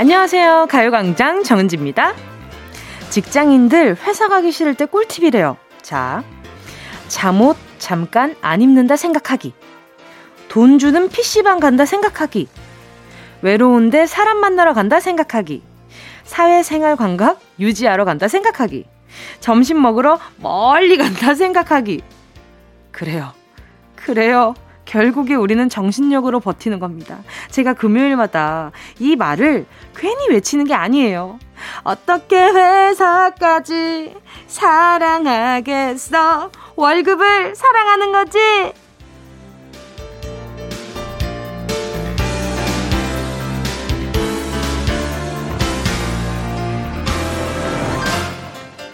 안녕하세요. 가요광장 정은지입니다. 직장인들 회사 가기 싫을 때 꿀팁이래요. 자, 잠옷 잠깐 안 입는다 생각하기, 돈 주는 PC방 간다 생각하기, 외로운데 사람 만나러 간다 생각하기, 사회생활 감각 유지하러 간다 생각하기, 점심 먹으러 멀리 간다 생각하기. 그래요. 결국에 우리는 정신력으로 버티는 겁니다. 제가 금요일마다 이 말을 괜히 외치는 게 아니에요. 어떻게 회사까지 사랑하겠어? 월급을 사랑하는 거지?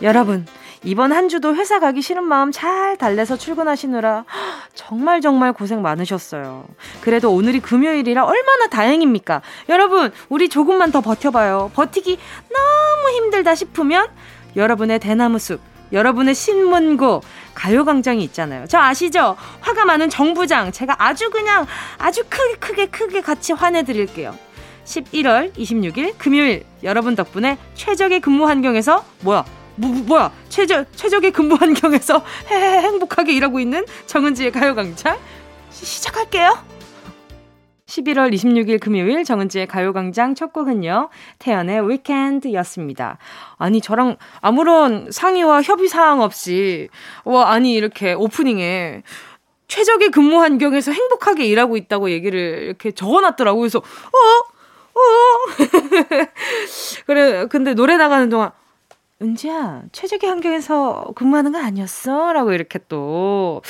여러분, 이번 한 주도 회사 가기 싫은 마음 잘 달래서 출근하시느라 정말 고생 많으셨어요. 그래도 오늘이 금요일이라 얼마나 다행입니까? 여러분, 우리 조금만 더 버텨봐요. 버티기 너무 힘들다 싶으면 여러분의 대나무숲, 여러분의 신문고, 가요광장이 있잖아요. 저 아시죠? 화가 많은 정부장, 제가 아주 크게 같이 화내드릴게요. 11월 26일 금요일, 여러분 덕분에 최적의 근무 환경에서 최적의 근무 환경에서 행복하게 일하고 있는 정은지의 가요광장 시작할게요. 11월 26일 금요일 정은지의 가요광장 첫 곡은요, 태연의 위켄드였습니다. 아니, 저랑 아무런 상의와 협의사항 없이 이렇게 오프닝에 최적의 근무 환경에서 행복하게 일하고 있다고 얘기를 이렇게 적어놨더라고요. 그래서 그래, 근데 노래 나가는 동안 은지야, 최적의 환경에서 근무하는 거 아니었어? 라고 이렇게 또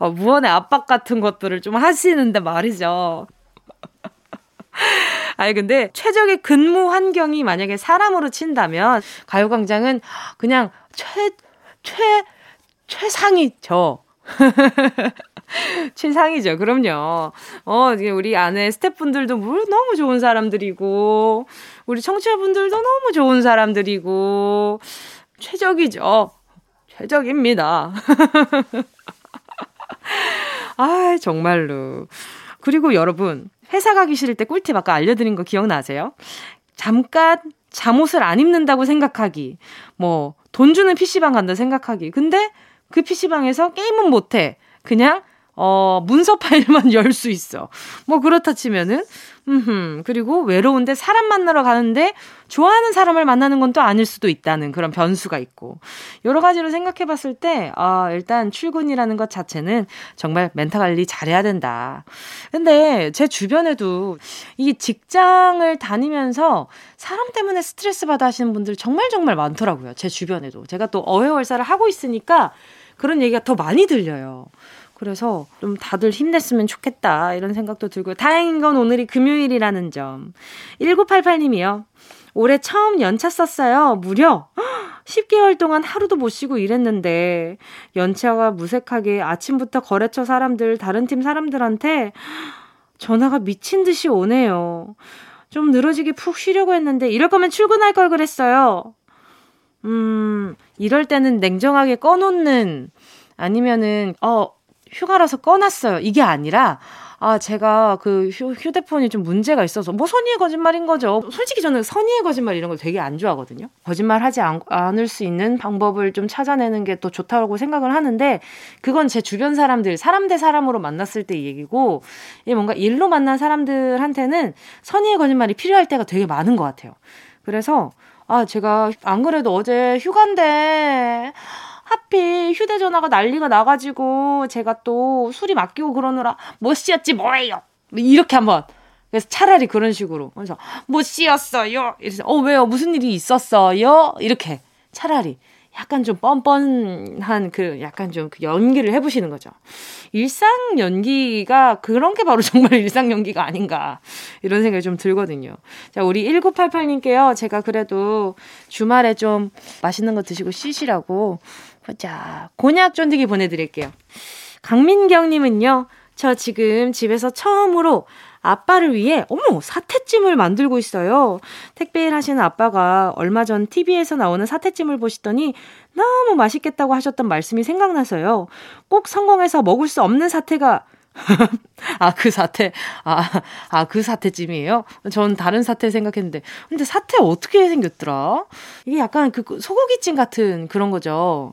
무언의 압박 같은 것들을 좀 하시는데 말이죠. 아니, 근데 최적의 근무 환경이 만약에 사람으로 친다면 가요광장은 그냥 최상이죠. 최상이죠. 그럼요. 우리 안에 스태프분들도 너무 좋은 사람들이고, 우리 청취자분들도 너무 좋은 사람들이고, 최적이죠. 최적입니다. 아, 정말로. 그리고 여러분, 회사 가기 싫을 때 꿀팁 아까 알려드린 거 기억나세요? 잠깐 잠옷을 안 입는다고 생각하기, 돈 주는 PC방 간다 생각하기. 근데 그 PC방에서 게임은 못해. 그냥 문서 파일만 열 수 있어. 그렇다 치면은, 그리고 외로운데 사람 만나러 가는데 좋아하는 사람을 만나는 건 또 아닐 수도 있다는 그런 변수가 있고, 여러 가지로 생각해 봤을 때, 일단 출근이라는 것 자체는 정말 멘탈 관리 잘해야 된다. 근데 제 주변에도 이 직장을 다니면서 사람 때문에 스트레스 받아 하시는 분들 정말 많더라고요. 제 주변에도. 제가 또 어회월사를 하고 있으니까 그런 얘기가 더 많이 들려요. 그래서 좀 다들 힘냈으면 좋겠다, 이런 생각도 들고요. 다행인 건 오늘이 금요일이라는 점. 1988님이요. 올해 처음 연차 썼어요. 무려 10개월 동안 하루도 못 쉬고 일했는데 연차가 무색하게 아침부터 거래처 사람들, 다른 팀 사람들한테 전화가 미친 듯이 오네요. 좀 늘어지게 푹 쉬려고 했는데 이럴 거면 출근할 걸 그랬어요. 이럴 때는 냉정하게 꺼놓는, 아니면은 휴가라서 꺼놨어요, 이게 아니라, 제가 그 휴대폰이 좀 문제가 있어서, 선의의 거짓말인 거죠. 솔직히 저는 선의의 거짓말 이런 걸 되게 안 좋아하거든요. 거짓말하지 않을 수 있는 방법을 좀 찾아내는 게 또 좋다고 생각을 하는데, 그건 제 주변 사람들, 사람 대 사람으로 만났을 때 얘기고, 뭔가 일로 만난 사람들한테는 선의의 거짓말이 필요할 때가 되게 많은 것 같아요. 그래서 제가 안 그래도 어제 휴가인데 하필 휴대전화가 난리가 나가지고 제가 또 술이 맡기고 그러느라 못 쉬었지 뭐예요, 이렇게 한번. 그래서 차라리 그런 식으로, 그래서 못 쉬었어요, 이래서 왜요, 무슨 일이 있었어요, 이렇게 차라리 약간 좀 뻔뻔한 약간 좀 연기를 해보시는 거죠. 일상 연기가, 그런 게 바로 정말 일상 연기가 아닌가, 이런 생각이 좀 들거든요. 자, 우리 1988님께요. 제가 그래도 주말에 좀 맛있는 거 드시고 쉬시라고, 자, 곤약 쫀득이 보내드릴게요. 강민경님은요. 저 지금 집에서 처음으로 아빠를 위해 사태찜을 만들고 있어요. 택배일 하시는 아빠가 얼마 전 TV에서 나오는 사태찜을 보시더니 너무 맛있겠다고 하셨던 말씀이 생각나서요. 꼭 성공해서 먹을 수 없는 사태가 아, 그 사태. 아, 그 사태찜이에요? 전 다른 사태 생각했는데. 근데 사태 어떻게 생겼더라? 이게 약간 그 소고기찜 같은 그런 거죠.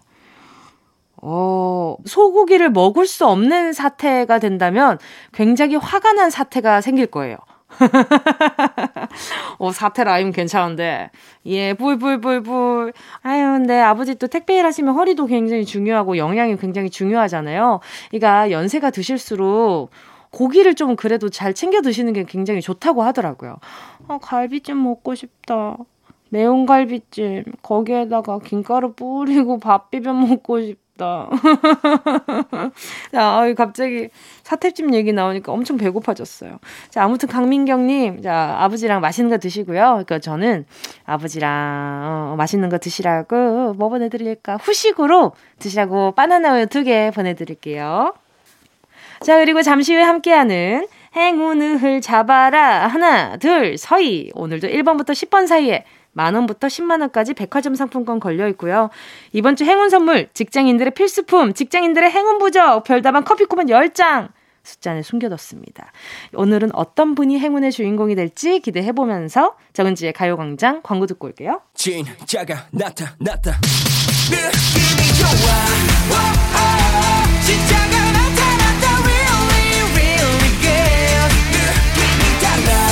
소고기를 먹을 수 없는 사태가 된다면 굉장히 화가 난 사태가 생길 거예요. 사태 라임 괜찮은데. 예, 불불불불. 아유, 근데 아버지 또 택배 일하시면 허리도 굉장히 중요하고 영양이 굉장히 중요하잖아요. 그러니까 연세가 드실수록 고기를 좀 그래도 잘 챙겨 드시는 게 굉장히 좋다고 하더라고요. 갈비찜 먹고 싶다. 매운 갈비찜. 거기에다가 김가루 뿌리고 밥 비벼 먹고 싶다. 자, 갑자기 사태찜 얘기 나오니까 엄청 배고파졌어요. 자, 아무튼 강민경님, 자, 아버지랑 맛있는 거 드시고요. 그러니까 저는 아버지랑 맛있는 거 드시라고 뭐 보내드릴까? 후식으로 드시라고 바나나 우유 2개 보내드릴게요. 자, 그리고 잠시 후에 함께하는 행운을 잡아라. 하나, 둘, 서희. 오늘도 1번부터 10번 사이에 10,000원부터 100,000원까지 백화점 상품권 걸려있고요. 이번 주 행운 선물, 직장인들의 필수품, 직장인들의 행운 부적, 별다방 커피 쿠폰 10장 숫자 안에 숨겨뒀습니다. 오늘은 어떤 분이 행운의 주인공이 될지 기대해보면서 정은지의 가요광장 광고 듣고 올게요. 진짜가 나타났다. 느낌이 좋아. 진짜가 나타났다. Really, really good. 느낌이 달라.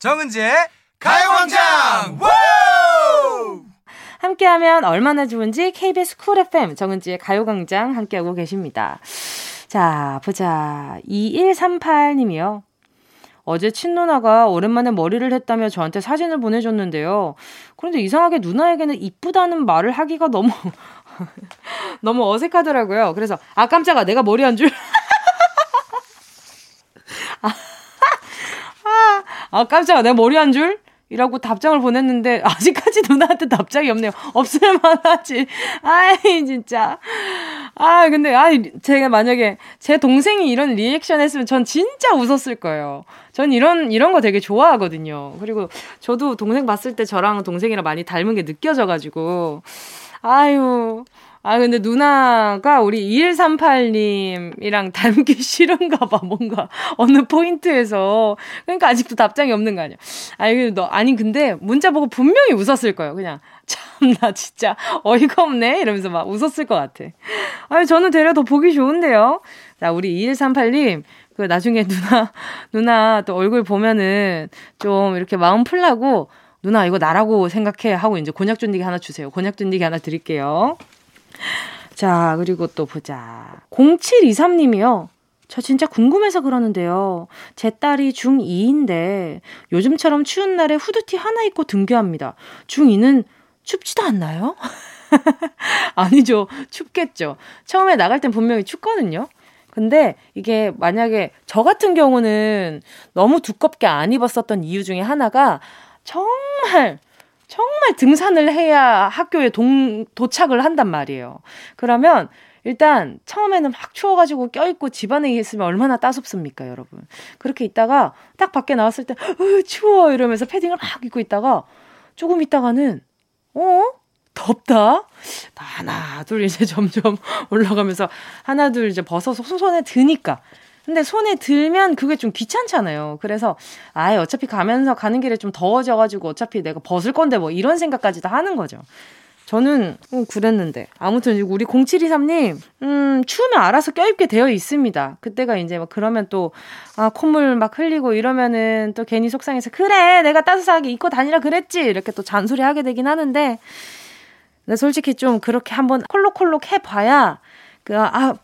정은지의 가요광장 함께하면 얼마나 좋은지 KBS 쿨 FM 정은지의 가요광장 함께하고 계십니다. 자, 보자. 2138님이요. 어제 친누나가 오랜만에 머리를 했다며 저한테 사진을 보내줬는데요. 그런데 이상하게 누나에게는 이쁘다는 말을 하기가 너무 어색하더라고요. 그래서 아, 깜짝아, 내가 머리 한 줄. 아, 깜짝아, 내 머리 한 줄? 이라고 답장을 보냈는데 아직까지 누나한테 답장이 없네요. 없을만하지. 아이, 진짜. 아, 근데 제가 만약에 제 동생이 이런 리액션 했으면 전 진짜 웃었을 거예요. 전 이런 거 되게 좋아하거든요. 그리고 저도 동생 봤을 때 저랑 동생이랑 많이 닮은 게 느껴져가지고. 아유. 아, 근데 누나가 우리 2138님이랑 닮기 싫은가 봐, 뭔가. 어느 포인트에서. 그러니까 아직도 답장이 없는 거 아니야. 아니, 근데 문자 보고 분명히 웃었을 거예요, 그냥. 참, 나 진짜 어이가 없네? 이러면서 막 웃었을 것 같아. 아니, 저는 되려 더 보기 좋은데요? 자, 우리 2138님. 그 나중에 누나 또 얼굴 보면은 좀 이렇게 마음 풀라고, 누나 이거 나라고 생각해 하고 이제 곤약존디기 하나 주세요. 곤약존디기 하나 드릴게요. 자, 그리고 또 보자. 0723님이요. 저 진짜 궁금해서 그러는데요. 제 딸이 중2인데 요즘처럼 추운 날에 후드티 하나 입고 등교합니다. 중2는 춥지도 않나요? 아니죠. 춥겠죠. 처음에 나갈 땐 분명히 춥거든요. 근데 이게 만약에 저 같은 경우는 너무 두껍게 안 입었었던 이유 중에 하나가 정말 등산을 해야 학교에 도착을 한단 말이에요. 그러면 일단 처음에는 막 추워가지고 껴입고 집 안에 있으면 얼마나 따숩습니까, 여러분. 그렇게 있다가 딱 밖에 나왔을 때 추워 이러면서 패딩을 막 입고 있다가 조금 있다가는 덥다? 하나 둘 이제 점점 올라가면서 하나 둘 이제 벗어서 손에 드니까. 근데 손에 들면 그게 좀 귀찮잖아요. 그래서 아예 어차피 가면서 가는 길에 좀 더워져가지고 어차피 내가 벗을 건데 뭐 이런 생각까지도 하는 거죠. 저는 그랬는데. 아무튼 우리 0723님 추우면 알아서 껴입게 되어 있습니다. 그때가 이제 막 그러면 또 콧물 막 흘리고 이러면은 또 괜히 속상해서 그래 내가 따뜻하게 입고 다니라 그랬지 이렇게 또 잔소리하게 되긴 하는데, 근데 솔직히 좀 그렇게 한번 콜록콜록 해봐야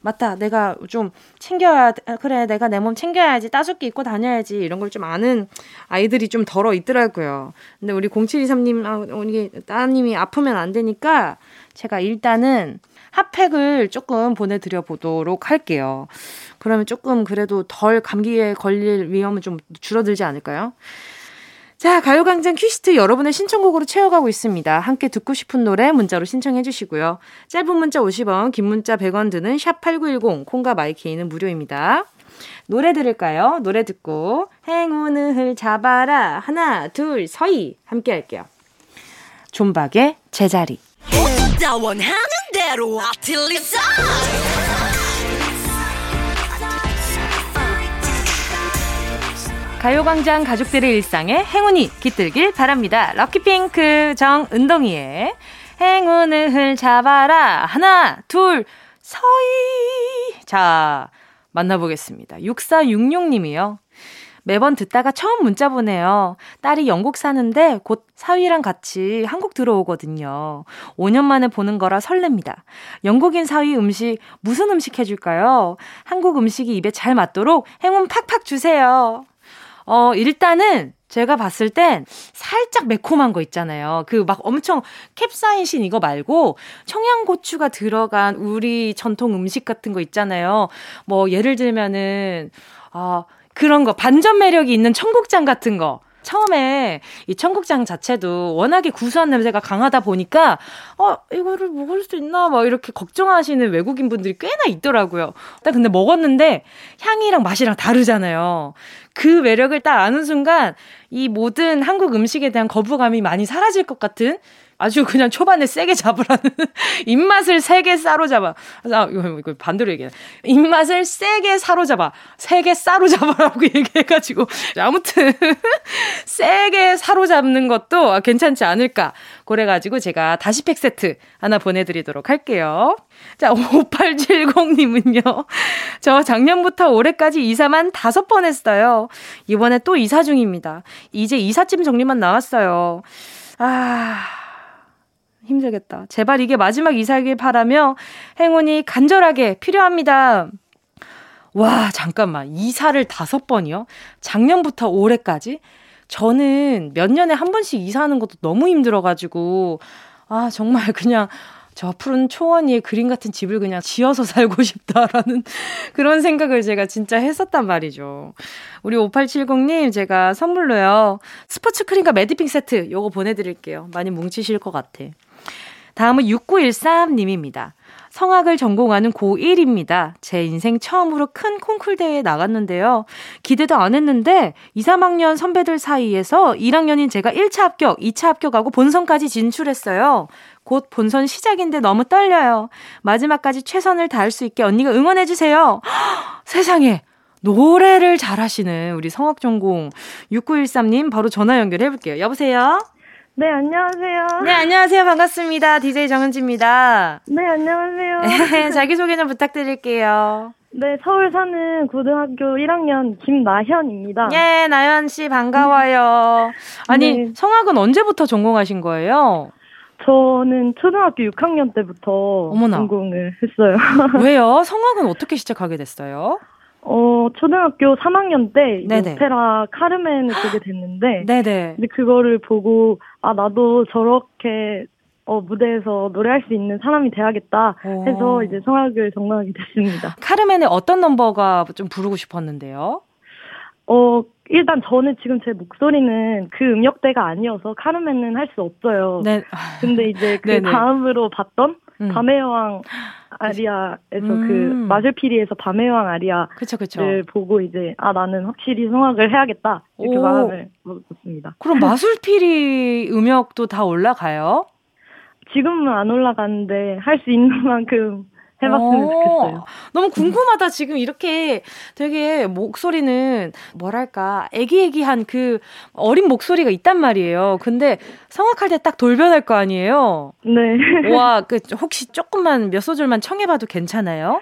맞다. 내가 좀 챙겨야, 그래, 내가 내 몸 챙겨야지. 따숩게 입고 다녀야지. 이런 걸 좀 아는 아이들이 좀 덜어 있더라고요. 근데 우리 0723님, 우리 따님이 아프면 안 되니까 제가 일단은 핫팩을 조금 보내드려 보도록 할게요. 그러면 조금 그래도 덜 감기에 걸릴 위험은 좀 줄어들지 않을까요? 자, 가요광장 퀴시트 여러분의 신청곡으로 채워가고 있습니다. 함께 듣고 싶은 노래 문자로 신청해 주시고요. 짧은 문자 50원, 긴 문자 100원 드는 샵8910, 콩과 마이케이는 무료입니다. 노래 들을까요? 노래 듣고 행운을 잡아라. 하나, 둘, 서희 함께 할게요. 존박의 제자리. 어쩌다 원하는 대로 아틀리사 가요광장 가족들의 일상에 행운이 깃들길 바랍니다. 럭키핑크 정은동이의 행운을 잡아라. 하나, 둘, 서이. 자, 만나보겠습니다. 6466님이요. 매번 듣다가 처음 문자 보내요. 딸이 영국 사는데 곧 사위랑 같이 한국 들어오거든요. 5년 만에 보는 거라 설렙니다. 영국인 사위 음식 무슨 음식 해줄까요? 한국 음식이 입에 잘 맞도록 행운 팍팍 주세요. 일단은 제가 봤을 땐 살짝 매콤한 거 있잖아요. 그 막 엄청 캡사이신 이거 말고 청양고추가 들어간 우리 전통 음식 같은 거 있잖아요. 뭐 예를 들면은 그런 거 반전 매력이 있는 청국장 같은 거. 처음에 이 청국장 자체도 워낙에 구수한 냄새가 강하다 보니까 이거를 먹을 수 있나 막 이렇게 걱정하시는 외국인 분들이 꽤나 있더라고요. 딱 근데 먹었는데 향이랑 맛이랑 다르잖아요. 그 매력을 딱 아는 순간 이 모든 한국 음식에 대한 거부감이 많이 사라질 것 같은, 아주 그냥 초반에 세게 잡으라는 입맛을 세게 사로잡아. 이거 반대로 얘기해. 입맛을 세게 사로잡아. 세게 사로잡아라고 얘기해가지고 아무튼 세게 사로잡는 것도 괜찮지 않을까. 그래가지고 제가 다시 팩 세트 하나 보내드리도록 할게요. 자, 5870님은요. 저 작년부터 올해까지 이사만 5번 했어요. 이번에 또 이사 중입니다. 이제 이삿짐 정리만 나왔어요. 힘들겠다. 제발 이게 마지막 이사길 바라며 행운이 간절하게 필요합니다. 와, 잠깐만. 이사를 5번이요? 작년부터 올해까지? 저는 몇 년에 한 번씩 이사하는 것도 너무 힘들어가지고 정말 그냥 저 푸른 초원위의 그림 같은 집을 그냥 지어서 살고 싶다라는 그런 생각을 제가 진짜 했었단 말이죠. 우리 5870님 제가 선물로요. 스포츠 크림과 매디핑 세트 요거 보내드릴게요. 많이 뭉치실 것 같아. 다음은 6913님입니다. 성악을 전공하는 고1입니다. 제 인생 처음으로 큰 콩쿨 대회에 나갔는데요. 기대도 안 했는데 2, 3학년 선배들 사이에서 1학년인 제가 1차 합격, 2차 합격하고 본선까지 진출했어요. 곧 본선 시작인데 너무 떨려요. 마지막까지 최선을 다할 수 있게 언니가 응원해주세요. 허, 세상에, 노래를 잘하시는 우리 성악 전공 6913님 바로 전화 연결해볼게요. 여보세요? 네, 안녕하세요. 네, 안녕하세요. 반갑습니다. DJ 정은지입니다. 네, 안녕하세요. 자기소개 좀 부탁드릴게요. 네, 서울 사는 고등학교 1학년 김나현입니다. 예, 나현 씨 반가워요. 아니, 네. 성악은 언제부터 전공하신 거예요? 저는 초등학교 6학년 때부터 어머나. 전공을 했어요. 왜요? 성악은 어떻게 시작하게 됐어요? 초등학교 3학년 때 오페라 카르멘을 보게 됐는데 네네. 근데 그거를 보고 나도 저렇게 무대에서 노래할 수 있는 사람이 돼야겠다 해서 이제 성악을 전공하게 됐습니다. 카르멘의 어떤 넘버가 좀 부르고 싶었는데요? 일단 저는 지금 제 목소리는 그 음역대가 아니어서 카르멘은 할 수 없어요. 네. 근데 이제 그 다음으로 봤던 밤의 여왕 아리아에서 그 마술피리에서 밤의 여왕 아리아를 보고 이제 나는 확실히 성악을 해야겠다 이렇게 마음을 먹었습니다. 그럼 마술피리 음역도 다 올라가요? 지금은 안 올라가는데 할 수 있는 만큼 해봤으면 좋겠어요. 너무 궁금하다. 지금 이렇게 되게 목소리는 뭐랄까 애기애기한 그 어린 목소리가 있단 말이에요. 근데 성악할 때 딱 돌변할 거 아니에요? 네. 와, 그 혹시 조금만 몇 소절만 청해봐도 괜찮아요?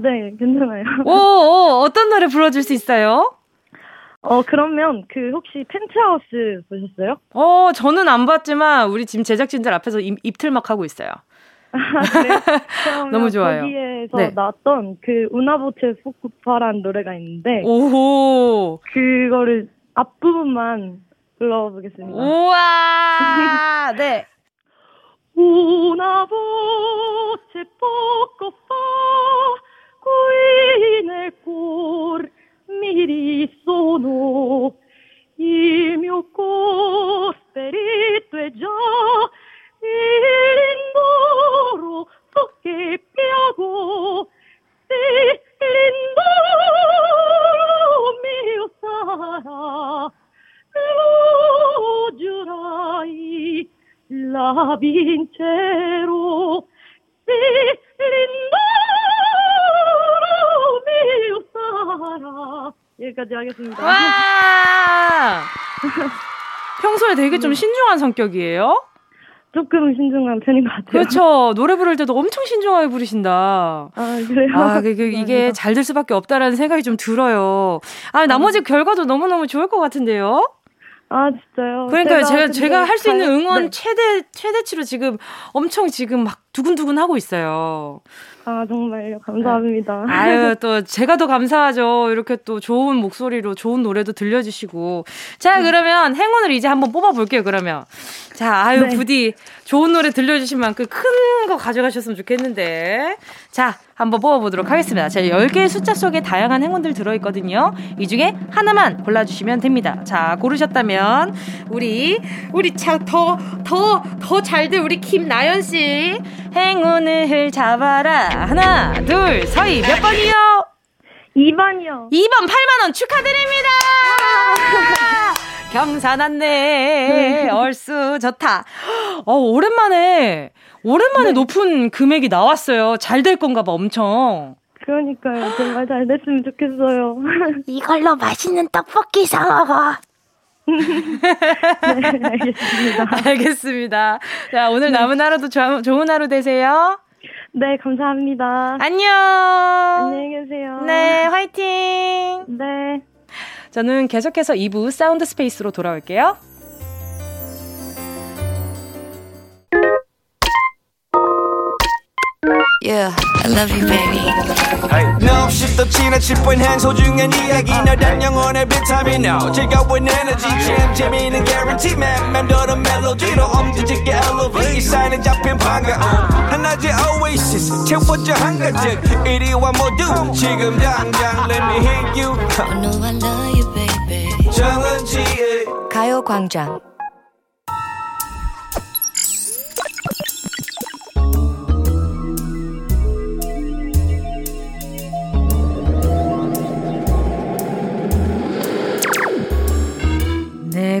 네, 괜찮아요. 어떤 노래 불러줄 수 있어요? 그러면 그 혹시 펜트하우스 보셨어요? 저는 안 봤지만 우리 지금 제작진들 앞에서 입틀막 하고 있어요. 네. 너무 좋아요. 거기에서 나왔던 그 우나보체 포코파라는 노래가 있는데 오호 그거를 앞부분만 불러보겠습니다. 우와 네 우나보체 포코파 qui nel cor mi risono il mio cor ferito è già l'indoro so che piago se l'indoro mio sarà lo giurai la 마빈 채로 찔린 마음이 없어라. 여기까지 하겠습니다. 와! 평소에 되게 좀 신중한 성격이에요? 조금 신중한 편인 것 같아요. 그렇죠. 노래 부를 때도 엄청 신중하게 부르신다. 아, 그래요? 아, 이게 잘 될 수밖에 없다라는 생각이 좀 들어요. 아, 나머지 결과도 너무너무 좋을 것 같은데요? 아, 진짜요? 그러니까 제가 할 수 있는 응원 네. 최대치로 지금 엄청 지금 막 두근두근 하고 있어요. 아, 정말요. 감사합니다. 아유, 또 제가 더 감사하죠. 이렇게 또 좋은 목소리로 좋은 노래도 들려주시고. 자, 그러면 행운을 이제 한번 뽑아볼게요, 그러면. 자, 아유, 네. 부디 좋은 노래 들려주신 만큼 큰 거 가져가셨으면 좋겠는데. 자, 한번 뽑아보도록 하겠습니다. 자, 10개의 숫자 속에 다양한 행운들 들어있거든요. 이 중에 하나만 골라주시면 됩니다. 자, 고르셨다면 우리 참 더 잘된 우리 김나연 씨. 행운을 잡아라. 하나, 둘, 서희 몇 번이요? 2번이요. 2번 8만원 축하드립니다. 경사났네. 얼쑤 좋다. 오랜만에 네. 높은 금액이 나왔어요. 잘 될 건가 봐 엄청. 그러니까요. 정말 잘 됐으면 좋겠어요. 이걸로 맛있는 떡볶이 사 먹어. 네, 알겠습니다. 알겠습니다. 자, 오늘 남은 하루도 좋은 하루 되세요. 네, 감사합니다. 안녕. 안녕히 계세요. 네, 화이팅. 네. 저는 계속해서 2부 사운드 스페이스로 돌아올게요. Yeah, I love you, baby. No, she's the china chip when hands hold you and you again. No, that young on every time you know. Check out with energy, champ, Jimmy, and guarantee, man. Man, do the melody, no, did you get elevated? Sign and jump in, panga. And I just oasis, check what your hunger check. 81 more doom, chick em down, down, let me hit you. I know I love you, baby. 정은지, 가요광장. 내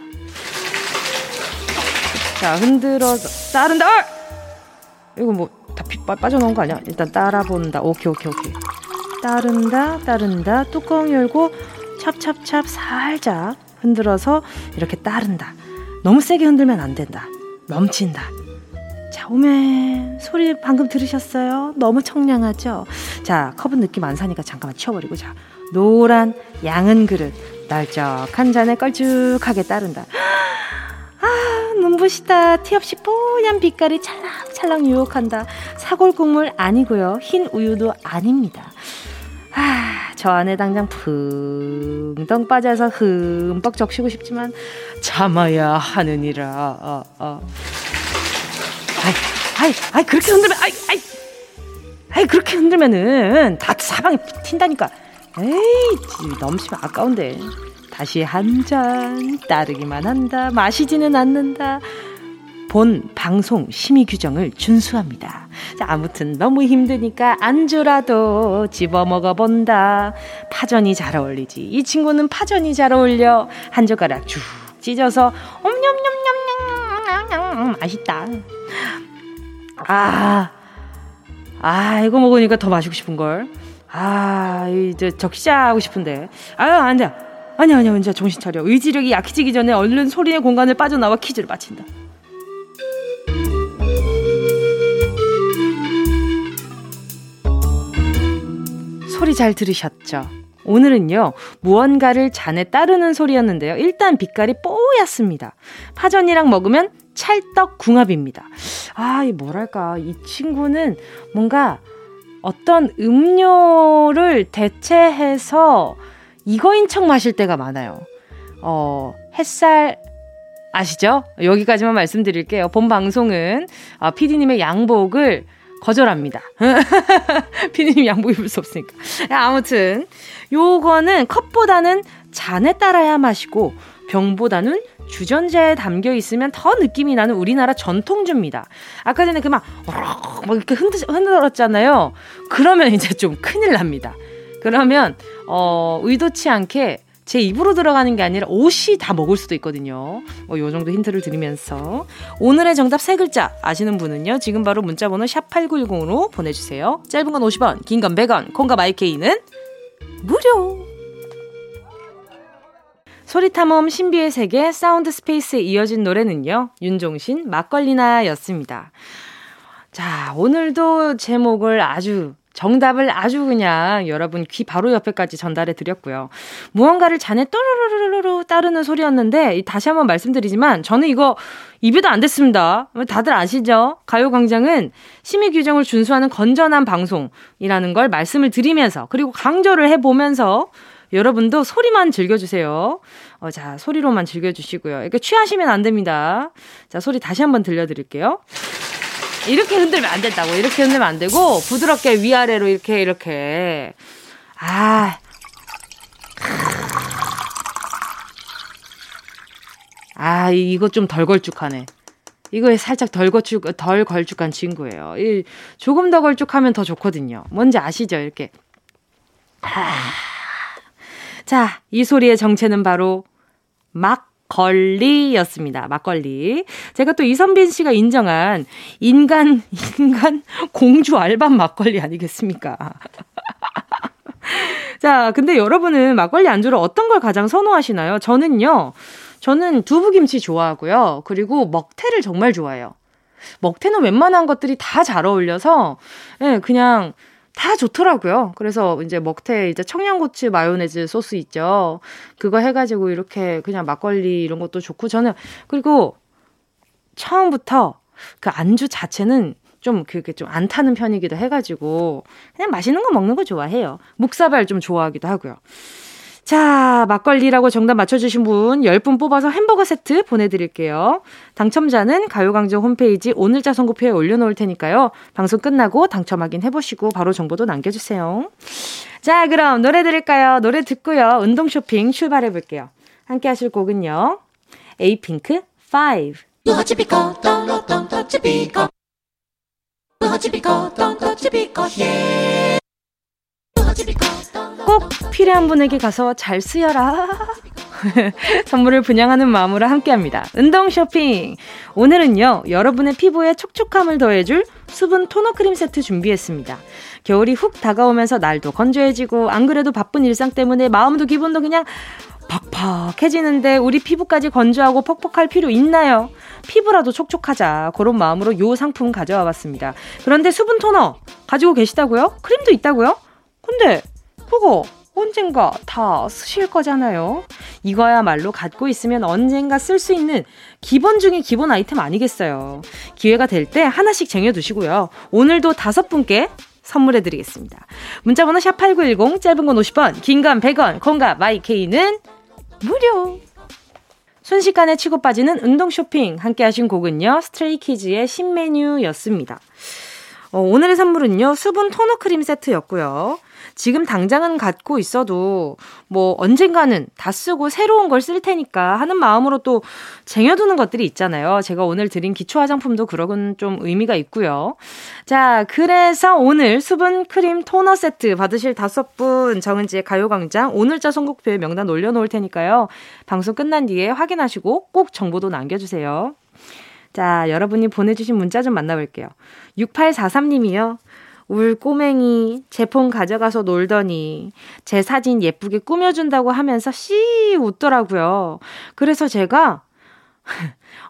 자, 흔들어서 따른다. 이거 뭐 다 빠져나온 거 아니야? 일단 따라본다. 오케이. 따른다. 뚜껑 열고 찹찹찹 살짝 흔들어서 이렇게 따른다. 너무 세게 흔들면 안 된다. 넘친다. 자, 오메 소리 방금 들으셨어요? 너무 청량하죠? 자, 컵은 느낌 안 사니까 잠깐만 치워버리고. 자, 노란 양은 그릇 널쩍한 잔에 걸쭉하게 따른다. 아, 눈부시다. 티 없이 뽀얀 빛깔이 찰랑찰랑 유혹한다. 사골 국물 아니고요. 흰 우유도 아닙니다. 아, 저 안에 당장 풍덩 빠져서 흠뻑 적시고 싶지만 참아야 하느니라. 아이 그렇게 흔들면 아이 그렇게 흔들면은 다 사방에 튄다니까. 에이, 넘치면 아까운데. 다시 한 잔 따르기만 한다. 마시지는 않는다. 본 방송 심의 규정을 준수합니다. 자, 아무튼 너무 힘드니까 안주라도 집어먹어본다. 파전이 잘 어울리지. 이 친구는 파전이 잘 어울려. 한 젓가락 쭉 찢어서 엄냠냠냠냠냠냠 맛있다. 아, 이거 먹으니까 더 마시고 싶은걸. 아, 이제 적시자하고 싶은데. 아유, 안 돼. 아니야, 이제 정신 차려. 의지력이 약해지기 전에 얼른 소리의 공간을 빠져나와 퀴즈를 마친다. 소리 잘 들으셨죠? 오늘은요, 무언가를 잔에 따르는 소리였는데요. 일단 빛깔이 뽀얗습니다. 파전이랑 먹으면 찰떡궁합입니다. 아, 이 뭐랄까, 이 친구는 뭔가 어떤 음료를 대체해서 이거인 척 마실 때가 많아요. 햇살 아시죠? 여기까지만 말씀드릴게요. 본 방송은 PD님의 양복을 거절합니다. 피디님 양복 입을 수 없으니까. 아무튼 요거는 컵보다는 잔에 따라야 마시고 병보다는 주전자에 담겨 있으면 더 느낌이 나는 우리나라 전통주입니다. 아까 전에 그 막 이렇게 흔들었잖아요. 그러면 이제 좀 큰일 납니다. 그러면 의도치 않게 제 입으로 들어가는 게 아니라 옷이 다 먹을 수도 있거든요. 요 정도 힌트를 드리면서 오늘의 정답 세 글자 아시는 분은요. 지금 바로 문자번호 샵8910으로 보내주세요. 짧은 건 50원, 긴 건 100원, 콩과 마이케이는 무료! 소리탐험 신비의 세계 사운드 스페이스에 이어진 노래는요. 윤종신 막걸리나 였습니다. 자, 오늘도 제목을 아주 정답을 아주 그냥 여러분 귀 바로 옆에까지 전달해 드렸고요. 무언가를 잔에 또르르르르 따르는 소리였는데 다시 한번 말씀드리지만 저는 이거 입에도 안 댔습니다. 다들 아시죠? 가요광장은 심의 규정을 준수하는 건전한 방송이라는 걸 말씀을 드리면서 그리고 강조를 해보면서 여러분도 소리만 즐겨주세요. 자, 소리로만 즐겨주시고요. 이렇게 취하시면 안 됩니다. 자, 소리 다시 한번 들려드릴게요. 이렇게 흔들면 안 된다고. 이렇게 흔들면 안 되고, 부드럽게 위아래로 이렇게. 이거 좀 덜 걸쭉하네. 이거에 살짝 덜 걸쭉한 친구예요. 조금 더 걸쭉하면 더 좋거든요. 뭔지 아시죠? 이렇게. 자, 이 소리의 정체는 바로 막걸리였습니다. 막걸리. 제가 또 이선빈 씨가 인정한 인간 공주 알밤 막걸리 아니겠습니까? 자, 근데 여러분은 막걸리 안주로 어떤 걸 가장 선호하시나요? 저는 두부김치 좋아하고요. 그리고 먹태를 정말 좋아해요. 먹태는 웬만한 것들이 다 잘 어울려서 그냥 다 좋더라고요. 그래서 이제 먹태 이제 청양고추 마요네즈 소스 있죠. 그거 해가지고 이렇게 그냥 막걸리 이런 것도 좋고 저는 그리고 처음부터 그 안주 자체는 좀 그렇게 좀 안 타는 편이기도 해가지고 그냥 맛있는 거 먹는 거 좋아해요. 묵사발 좀 좋아하기도 하고요. 자, 막걸리라고 정답 맞춰주신 분 10분 뽑아서 햄버거 세트 보내드릴게요. 당첨자는 가요광장 홈페이지 오늘자 선고표에 올려놓을 테니까요. 방송 끝나고 당첨 확인해보시고 바로 정보도 남겨주세요. 자, 그럼 노래 들을까요? 노래 듣고요. 운동 쇼핑 출발해볼게요. 함께 하실 곡은요. 에이핑크 5. 꼭 필요한 분에게 가서 잘 쓰여라. 선물을 분양하는 마음으로 함께합니다. 운동 쇼핑. 오늘은요. 여러분의 피부에 촉촉함을 더해줄 수분 토너 크림 세트 준비했습니다. 겨울이 훅 다가오면서 날도 건조해지고 안 그래도 바쁜 일상 때문에 마음도 기분도 그냥 퍽퍽해지는데 우리 피부까지 건조하고 퍽퍽할 필요 있나요? 피부라도 촉촉하자. 그런 마음으로 요 상품 가져와 봤습니다. 그런데 수분 토너 가지고 계시다고요? 크림도 있다고요? 근데 그거 언젠가 다 쓰실 거잖아요. 이거야말로 갖고 있으면 언젠가 쓸 수 있는 기본 중에 기본 아이템 아니겠어요. 기회가 될 때 하나씩 쟁여두시고요. 오늘도 5분께 선물해드리겠습니다. 문자번호 샵8910 짧은 건 50원 긴 건 100원 콩과 마이케이는 무료. 순식간에 치고 빠지는 운동 쇼핑 함께 하신 곡은요. 스트레이키즈의 신메뉴였습니다. 오늘의 선물은요. 수분 토너 크림 세트였고요. 지금 당장은 갖고 있어도 뭐 언젠가는 다 쓰고 새로운 걸 쓸 테니까 하는 마음으로 또 쟁여두는 것들이 있잖아요. 제가 오늘 드린 기초 화장품도 그런 좀 의미가 있고요. 자, 그래서 오늘 수분 크림 토너 세트 받으실 5분 정은지의 가요광장 오늘자 선곡표에 명단 올려놓을 테니까요. 방송 끝난 뒤에 확인하시고 꼭 정보도 남겨주세요. 자, 여러분이 보내주신 문자 좀 만나볼게요. 6843님이요. 울 꼬맹이 제 폰 가져가서 놀더니 제 사진 예쁘게 꾸며준다고 하면서 씨 웃더라고요. 그래서 제가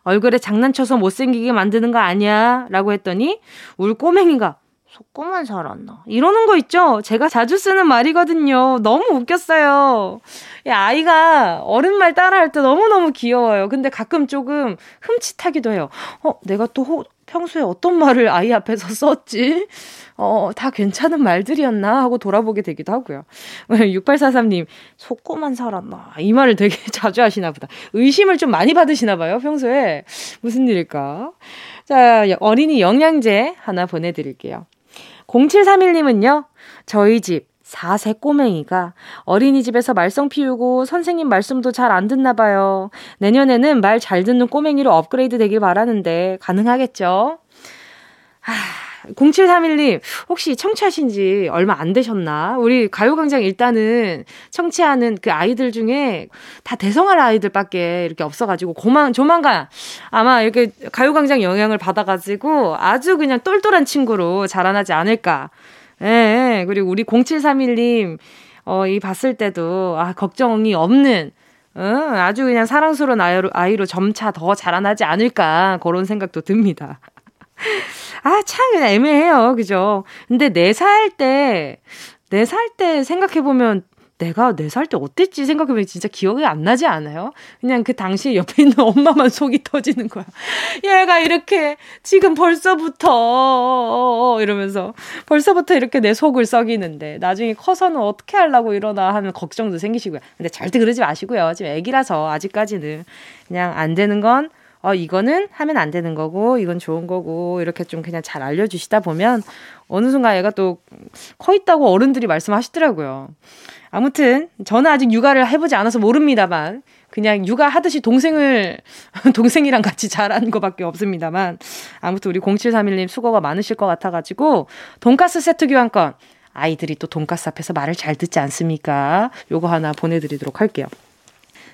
얼굴에 장난쳐서 못생기게 만드는 거 아니야? 라고 했더니 울 꼬맹이가 속고만 살았나? 이러는 거 있죠? 제가 자주 쓰는 말이거든요. 너무 웃겼어요. 아이가 어른 말 따라할 때 너무너무 귀여워요. 근데 가끔 조금 흠칫하기도 해요. 내가 또 평소에 어떤 말을 아이 앞에서 썼지? 다 괜찮은 말들이었나? 하고 돌아보게 되기도 하고요. 6843님, 속고만 살았나? 이 말을 되게 자주 하시나 보다. 의심을 좀 많이 받으시나 봐요, 평소에. 무슨 일일까? 자, 어린이 영양제 하나 보내드릴게요. 0731님은요, 저희 집 4세 꼬맹이가 어린이집에서 말썽 피우고 선생님 말씀도 잘 안 듣나 봐요. 내년에는 말 잘 듣는 꼬맹이로 업그레이드 되길 바라는데 가능하겠죠? 0731님 혹시 청취하신 지 얼마 안 되셨나? 우리 가요광장 일단은 청취하는 그 아이들 중에 다 대성할 아이들밖에 이렇게 없어가지고 조만간 아마 이렇게 가요광장 영향을 받아가지고 아주 그냥 똘똘한 친구로 자라나지 않을까. 예, 그리고 우리 0731님, 이 봤을 때도, 걱정이 없는, 아주 그냥 사랑스러운 아이로 점차 더 자라나지 않을까, 그런 생각도 듭니다. 참 애매해요. 그죠? 근데 4살 때 생각해보면, 내가 4살 때 어땠지 생각해보면 진짜 기억이 안 나지 않아요? 그냥 그 당시에 옆에 있는 엄마만 속이 터지는 거야. 얘가 이렇게 지금 벌써부터 이렇게 내 속을 썩이는데 나중에 커서는 어떻게 하려고 이러나 하는 걱정도 생기시고요. 근데 절대 그러지 마시고요. 지금 애기라서 아직까지는 그냥 안 되는 건 이거는 하면 안 되는 거고 이건 좋은 거고 이렇게 좀 그냥 잘 알려주시다 보면 어느 순간 얘가 또 커 있다고 어른들이 말씀하시더라고요. 아무튼 저는 아직 육아를 해보지 않아서 모릅니다만 그냥 육아하듯이 동생이랑 같이 자란 거밖에 없습니다만 아무튼 우리 0731님 수고가 많으실 것 같아가지고 돈가스 세트 교환권 아이들이 또 돈가스 앞에서 말을 잘 듣지 않습니까? 요거 하나 보내드리도록 할게요.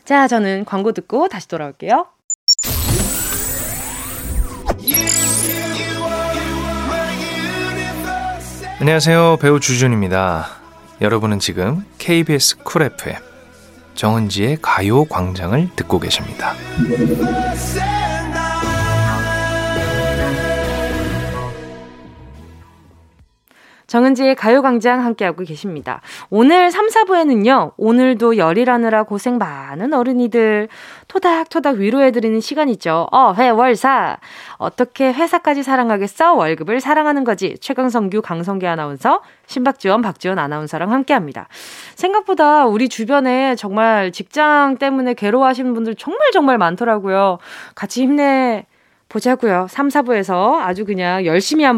자, 저는 광고 듣고 다시 돌아올게요. 안녕하세요, 배우 주준입니다. 여러분은 지금 KBS 쿨 FM 정은지의 가요광장을 듣고 계십니다. 정은지의 가요광장 함께하고 계십니다. 오늘 3, 4부에는요. 오늘도 열일하느라 고생 많은 어른이들 토닥토닥 위로해드리는 시간 있죠. 회월사 어떻게 회사까지 사랑하겠어? 월급을 사랑하는 거지. 최강성규, 강성기 아나운서, 신박지원, 박지원 아나운서랑 함께합니다. 생각보다 우리 주변에 정말 직장 때문에 괴로워하시는 분들 정말 많더라고요. 같이 힘내보자고요. 3, 4부에서 아주 그냥 열심히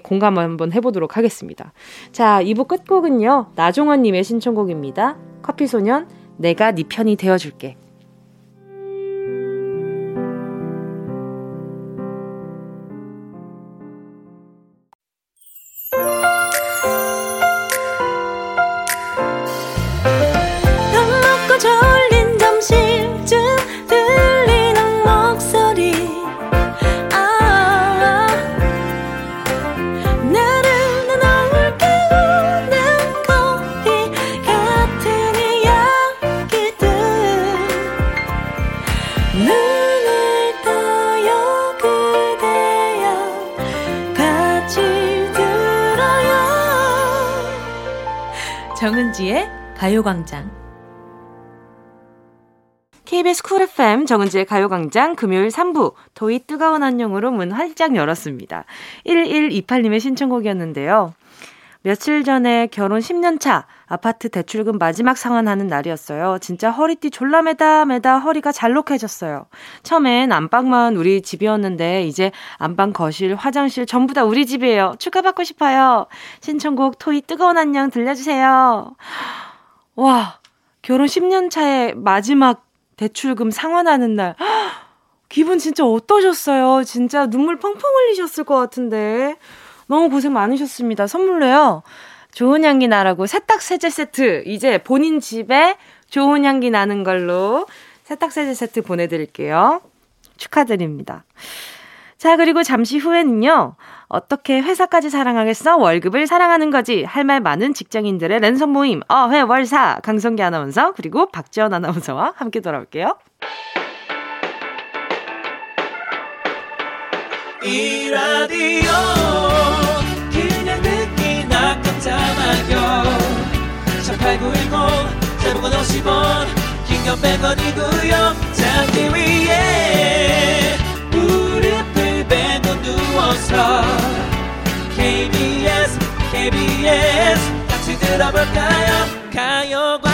공감 한번 해보도록 하겠습니다. 자, 2부 끝곡은요. 나종원님의 신청곡입니다. 커피소년, 내가 네 편이 되어줄게. 정은지의 가요광장 KBS 쿨 FM 정은지의 가요광장 금요일 3부 토이 뜨거운 안녕으로 문 활짝 열었습니다. 1128님의 신청곡이었는데요. 며칠 전에 결혼 10년 차 아파트 대출금 마지막 상환하는 날이었어요. 진짜 허리띠 졸라 매다 허리가 잘록해졌어요. 처음엔 안방만 우리 집이었는데 이제 안방, 거실, 화장실 전부 다 우리 집이에요. 축하받고 싶어요. 신청곡 토이 뜨거운 안녕 들려주세요. 와, 결혼 10년 차에 마지막 대출금 상환하는 날 기분 진짜 어떠셨어요? 진짜 눈물 펑펑 흘리셨을 것 같은데 너무 고생 많으셨습니다. 선물로요. 좋은 향기 나라고 세탁세제 세트 이제 본인 집에 좋은 향기 나는 걸로 세탁세제 세트 보내드릴게요. 축하드립니다. 자, 그리고 잠시 후에는요. 어떻게 회사까지 사랑하겠어? 월급을 사랑하는 거지. 할 말 많은 직장인들의 랜선 모임 어회월사 강성기 아나운서 그리고 박지원 아나운서와 함께 돌아올게요. 이 라디오 그냥 듣기나 깜짝마요 18910 대부분 50원 긴겸 100원이고요 잠기 위에 무릎을 모여서 KBS 같이 들어볼까요? 가요광장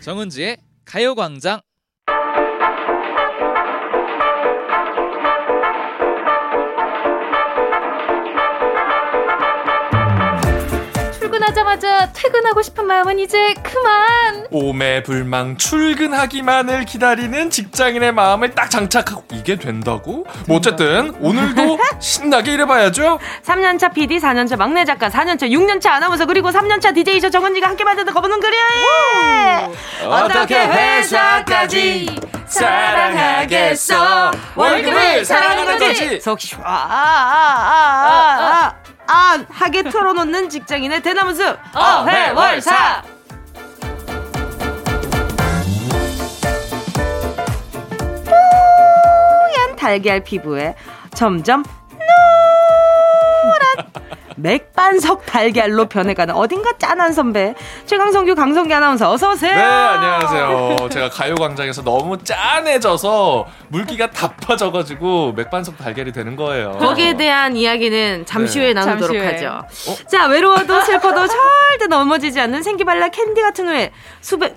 정은지의 가요광장. 하자마자 퇴근하고 싶은 마음은 이제 그만. 오매불망 출근하기만을 기다리는 직장인의 마음을 딱 장착하고 이게 된다고? 뭐 어쨌든 오늘도 신나게 일해봐야죠. 3년차 PD, 4년차 막내 작가, 4년차 6년차 아나운서, 그리고 3년차 DJ죠 정은지가 함께 만드는 검은 그림. 어떻게 회사까지 사랑하겠어. 월급을 사랑하는 거지. 속 시원 하게 털어놓는 직장인의 대나무숲 어회월사. 뽀얀 달걀 피부에 점점 노란 맥반석 달걀로 변해가는 어딘가 짠한 선배 최강성규, 강성기 아나운서 어서오세요. 네, 안녕하세요. 제가 가요광장에서 너무 짠해져서 물기가 다 퍼져가지고 맥반석 달걀이 되는 거예요. 거기에 대한 이야기는 잠시 후에 나누도록 하죠. 자, 외로워도 슬퍼도 절대 넘어지지 않는 생기발랄 캔디 같은 후에 수배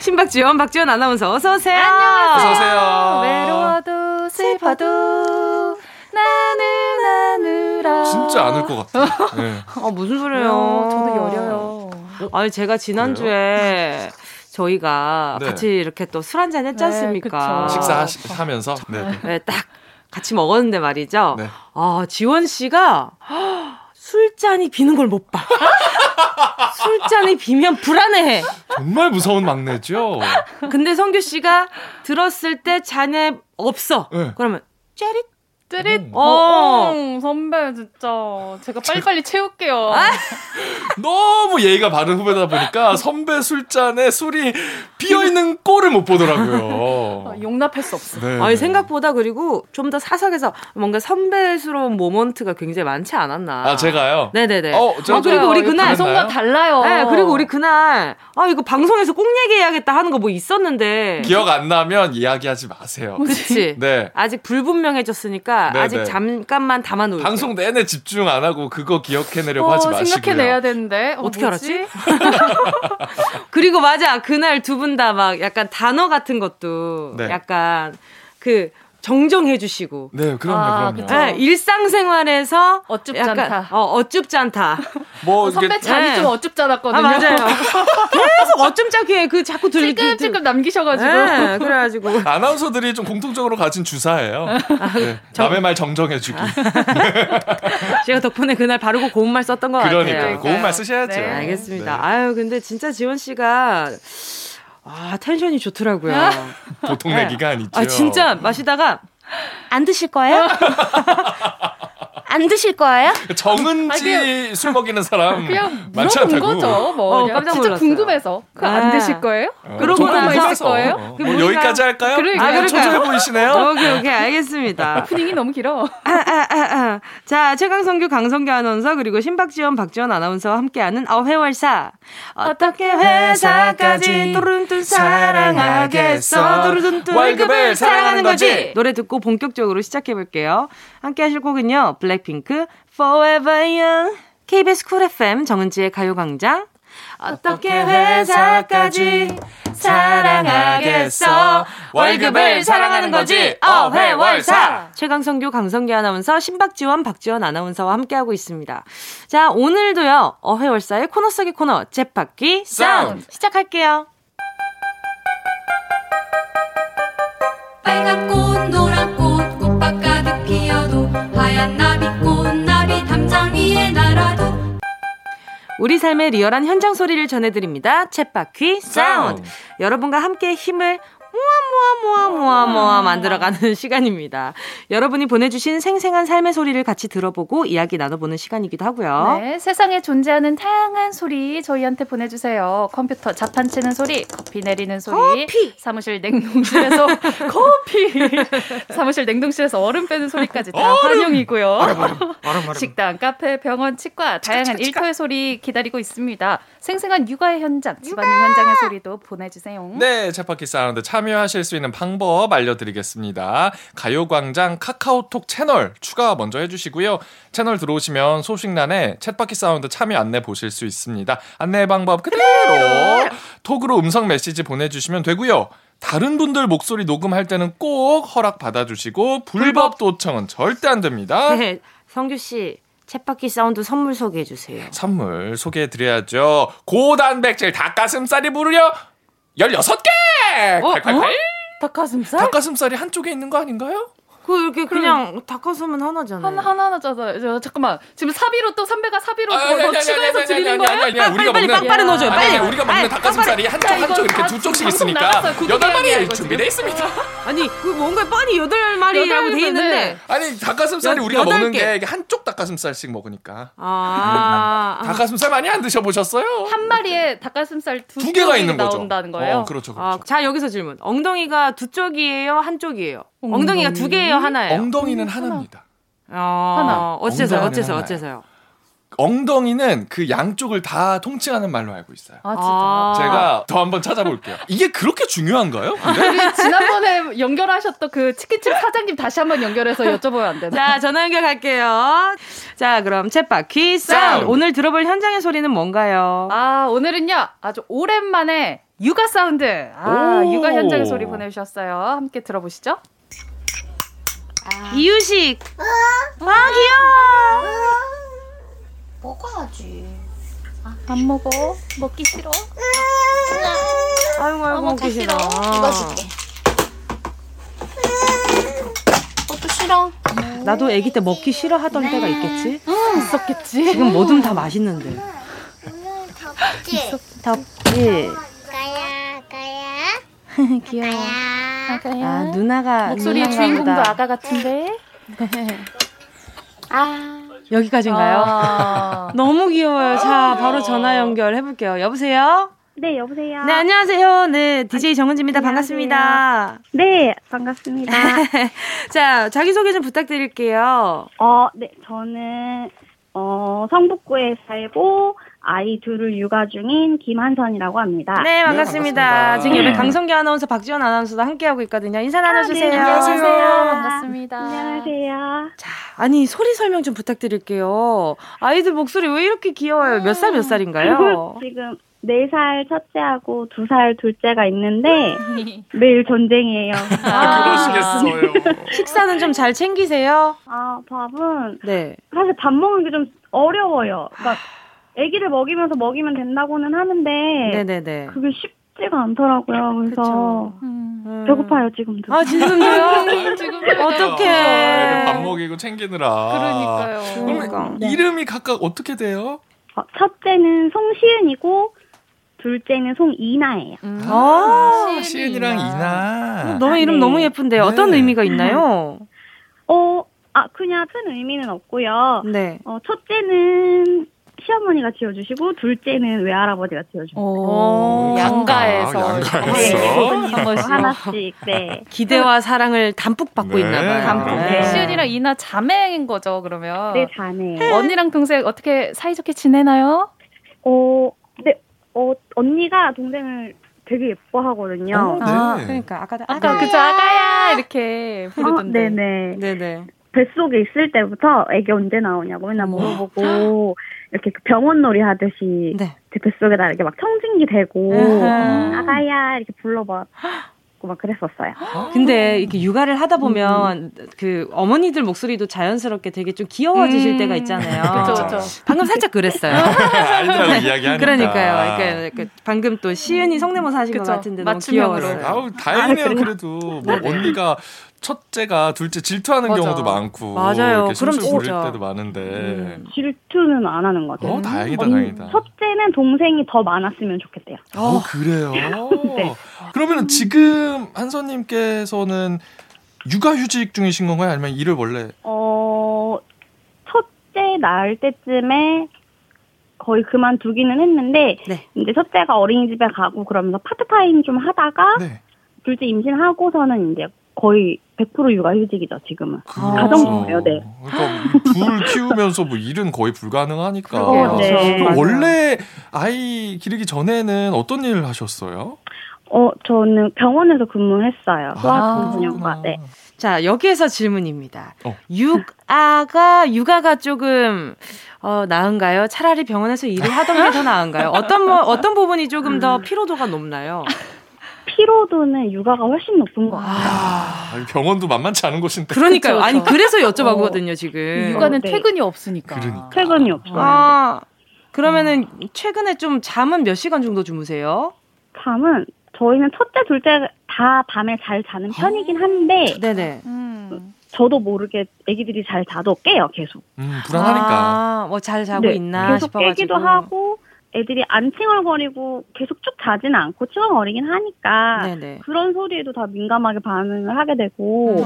신박지원, 박지원 아나운서 어서오세요. 안녕하세요. 어서오세요. 외로워도 슬퍼도 나누라. 진짜 안 올 것 같아요. 네. 아, 무슨 소리예요. 저도 여려요. 아니, 제가 지난주에 저희가 네. 같이 이렇게 또 술 한잔 했지 않습니까? 네, 식사하면서? 네. 네, 딱 같이 먹었는데 말이죠. 네. 아, 지원 씨가 술잔이 비는 걸 못 봐. 술잔이 비면 불안해해. 정말 무서운 막내죠. 근데 성규 씨가 들었을 때 잔에 없어. 네. 그러면 째릿. 선배 진짜 제가 빨리빨리 채울게요. 아? 너무 예의가 바른 후배다 보니까 선배 술잔에 술이 비어있는 꼴을 못 보더라고요. 용납할 수 없어. 네. 아니, 생각보다 그리고 좀 더 사석에서 뭔가 선배스러운 모먼트가 굉장히 많지 않았나. 아, 제가요? 네네네. 그리고 우리 그날 방송과 달라요. 네, 그리고 우리 그날 이거 방송에서 꼭 얘기해야겠다 하는 거 뭐 있었는데 기억 안 나면 이야기하지 마세요. 그렇지. 네. 아직 불분명해졌으니까 네네. 아직 잠깐만 담아놓을게요. 방송 내내 집중 안 하고 그거 기억해내려고 하지 마시고요. 생각해내야 되는데 어떻게 뭐지? 알았지? 그리고 맞아, 그날 두 분 다 막 약간 단어 같은 것도 네. 약간 그 정정해주시고. 네, 그럼요. 네, 일상생활에서 어쭙지 않다. 어쭙지 않다. 뭐 선배 잠이 좀 어쭙지 않았거든요. 아, 맞아요. 계속 어쭙지 않게 그 자꾸 찔끔찔끔 남기셔가지고. 네, 그래가지고. 아나운서들이 좀 공통적으로 가진 주사예요. 네, 남의 말 정정해주기. 제가 덕분에 그날 바르고 고운 말 썼던 것 같아요. 그러니까 고운 말 쓰셔야죠. 네, 알겠습니다. 네. 아유, 근데 진짜 지원 씨가. 아, 텐션이 좋더라고요. 보통 내기가 아니죠. 아, 진짜 마시다가 안 드실 거예요? 안 드실 거예요? 정은지 그냥, 술 먹이는 사람 그냥 많지 않다고. 거죠, 뭐. 깜짝 놀랐어요. 진짜 궁금해서. 그거 안 드실 거예요? 그러고만 있을 거예요? 여기까지 할까요? 그러니까요. 아, 초조해 보이시네요. 오케이, 알겠습니다. 오프닝이 너무 길어. 자, 최강성규, 강성규 아나운서 그리고 신박지원, 박지원 아나운서와 함께하는 어회월사. 어떻게 회사까지 또른뚠 사랑하겠어. 또른뚠 월급을 사랑하는 거지. 노래 듣고 본격적으로 시작해볼게요. 함께하실 곡은요. 블랙핑크 Forever Young. KBS 쿨 FM 정은지의 가요광장. 어떻게 회사까지 사랑하겠어. 월급을 사랑하는 거지. 어회월사. 최강성규, 강성기 아나운서, 신박지원, 박지원 아나운서와 함께하고 있습니다. 자, 오늘도요 어회월사의 코너 속의 코너 쳇바퀴 사운드 시작할게요. 빨간 꽃 노란 꽃 꽃밭 가득 피어도 하얀 나비꽃 나비 담장 위에 날아도 우리 삶의 리얼한 현장 소리를 전해드립니다. 챗바퀴 사운드. 여러분과 함께 힘을 모아 만들어가는 시간입니다. 여러분이 보내주신 생생한 삶의 소리를 같이 들어보고 이야기 나눠보는 시간이기도 하고요. 네, 세상에 존재하는 다양한 소리 저희한테 보내주세요. 컴퓨터 자판치는 소리, 커피 내리는 소리, 커피! 사무실 냉동실에서 커피, 사무실 냉동실에서 얼음 빼는 소리까지 다 환영이고요. 얼음. 식당, 카페, 병원, 치과, 다양한 일터의 소리 기다리고 있습니다. 생생한 육아의 현장, 집안일 현장의 소리도 보내주세요. 네, 챗바퀴 사운드 참 참여하실 수 있는 방법 알려드리겠습니다. 가요광장 카카오톡 채널 추가 먼저 해주시고요. 채널 들어오시면 소식란에 챗바퀴 사운드 참여 안내 보실 수 있습니다. 안내 방법 그대로 톡으로 음성 메시지 보내주시면 되고요. 다른 분들 목소리 녹음할 때는 꼭 허락 받아주시고 불법 도청은 절대 안 됩니다. 네, 성규 씨 챗바퀴 사운드 선물 소개해주세요. 선물 소개해드려야죠. 고단백질 닭가슴살이 무려 16개! 칼칼칼! 닭가슴살? 닭가슴살이 한쪽에 있는 거 아닌가요? 이렇게 그냥 닭가슴은 하나잖아요. 하나잖아요. 잠깐만. 지금 사비로 또 선배가 사비로 추가해서 드리는 거예요? 빨리 빵빠를 넣어줘요. 빨리. 우리가 먹는 닭가슴살이 한쪽 이렇게 두 쪽씩 있으니까 8마리 준비되어 있습니다. 아니 그 뭔가 빤히 8마리라고 돼 있는데 아니 닭가슴살이 우리가 먹는 게 한쪽 닭가슴살씩 먹으니까 닭가슴살 많이 안 드셔보셨어요? 한 마리에 닭가슴살 두 개가 있는 거죠. 나온다는 거예요? 그렇죠. 자 여기서 질문. 엉덩이가 두 쪽이에요? 한쪽이에요? 엉덩이가 두 개예요, 하나예요? 엉덩이는 하나입니다. 하나. 어째서요? 엉덩이는 그 양쪽을 다 통칭하는 말로 알고 있어요. 아, 진짜. 제가 더 한번 찾아볼게요. 이게 그렇게 중요한가요? 우리 지난번에 연결하셨던 그 치킨집 사장님 다시 한번 연결해서 여쭤보면 안 되나? 자, 전화 연결할게요. 자, 그럼 챗바퀴 사운드. 오늘 들어볼 현장의 소리는 뭔가요? 오늘은요, 아주 오랜만에 육아 사운드. 육아 현장의 소리 보내주셨어요. 함께 들어보시죠. 이유식. 귀여워. 먹어야지. 안 먹어. 먹기 싫어. 아이고 먹기 싫어. 이거 줄게. 그것도 싫어. 나도 아기 때 먹기 싫어하던 때가 있겠지. 있었겠지. 지금 뭐든 다 맛있는데. 덥지. 가야. 귀여워. 아가야. 누나가 목소리의 주인공도 아가 같은데. 여기까지인가요? 너무 귀여워요. 자, 바로 전화 연결 해볼게요. 여보세요? 네, 여보세요. 네, 안녕하세요. 네, DJ 정은지입니다. 반갑습니다. 네, 반갑습니다. 자, 자기소개 좀 부탁드릴게요. 네, 저는 성북구에 살고 아이 둘을 육아 중인 김한선이라고 합니다. 네, 반갑습니다. 지금 옆에 강성기 아나운서, 박지원 아나운서도 함께하고 있거든요. 인사 나눠주세요. 네, 안녕하세요. 반갑습니다. 안녕하세요. 자, 아니 소리 설명 좀 부탁드릴게요. 아이들 목소리 왜 이렇게 귀여워요? 몇 살인가요? 지금 4살 첫째하고 2살 둘째가 있는데 매일 전쟁이에요. 그러시겠어요. 식사는 좀 잘 챙기세요? 밥은 사실 밥 먹는 게 좀 어려워요. 그러니까 아기를 먹이면서 먹이면 된다고는 하는데 그게 쉽지가 않더라고요. 그래서 배고파요 지금도. 지금도요? 지금도. 어떡해. 밥 먹이고 챙기느라. 그러니까요. 그러면 이름이 각각 어떻게 돼요? 첫째는 송시은이고 둘째는 송이나예요. 시은이랑 이나. 너의 이름 너무 예쁜데요. 어떤 의미가 있나요? 그냥 큰 의미는 없고요. 첫째는 시어머니가 지어주시고 둘째는 외할아버지가 지어주고 양가에서 하나씩 기대와 사랑을 담뿍 받고 있나봐요. 시은이랑 이나 자매인 거죠 그러면? 네, 자매. 언니랑 동생 어떻게 사이좋게 지내나요? 언니가 동생을 되게 예뻐하거든요. 그러니까 아까 그쵸 아가야 이렇게 부르던데. 네네. 뱃속에 있을 때부터 애기 언제 나오냐고 맨날 물어보고 이렇게 병원놀이 하듯이 제 뱃속에다 이렇게 막 청진기 대고 아가야 이렇게 불러봐. 막 그랬었어요. 근데 이렇게 육아를 하다 보면 그 어머니들 목소리도 자연스럽게 되게 좀 귀여워지실 때가 있잖아요. 그렇죠. 방금 살짝 그랬어요. 알더라고 이야기하니까. 그러니까요. 그러니까 방금 또 시은이 성대모사 하신 것 같은데 너무 귀여웠어요. 다행이네요. 그래도 뭐 언니가 첫째가 둘째 질투하는 경우도 많고 맞아요. 그럼 부릴 때도 많은데 질투는 안 하는 것 같아요. 다행이다. 첫째는 동생이 더 많았으면 좋겠대요. 그래요? 네. 그러면 지금 한선님께서는 육아휴직 중이신 건가요? 아니면 일을 원래? 첫째 낳을 때쯤에 거의 그만두기는 했는데 이제 첫째가 어린이집에 가고 그러면서 파트타임 좀 하다가 둘째 임신하고서는 이제 거의 100% 육아휴직이죠 지금은. 가정주예요. 그러니까 둘 키우면서 뭐 일은 거의 불가능하니까. 그럼 원래 아이 기르기 전에는 어떤 일을 하셨어요? 저는 병원에서 근무했어요. 소아정신과. 네. 자, 여기에서 질문입니다. 육아가 조금 나은가요? 차라리 병원에서 일을 하던 게 더 나은가요? 어떤 부분이 조금 더 피로도가 높나요? 피로도는 육아가 훨씬 높은 것 같아요. 병원도 만만치 않은 곳인데. 그러니까요. 그쵸, 아니 그래서 여쭤봤거든요 지금. 육아는 퇴근이 없으니까. 그러니까. 퇴근이 없어요. 그러면은 최근에 좀 잠은 몇 시간 정도 주무세요? 잠은 저희는 첫째, 둘째 다 밤에 잘 자는 편이긴 한데. 네네. 저도 모르게 아기들이 잘 자도 깨요 계속. 불안하니까. 잘 자고 있나 계속 싶어가지고. 깨기도 하고. 애들이 안 칭얼거리고 계속 쭉 자진 않고 칭얼거리긴 하니까 네네. 그런 소리에도 다 민감하게 반응을 하게 되고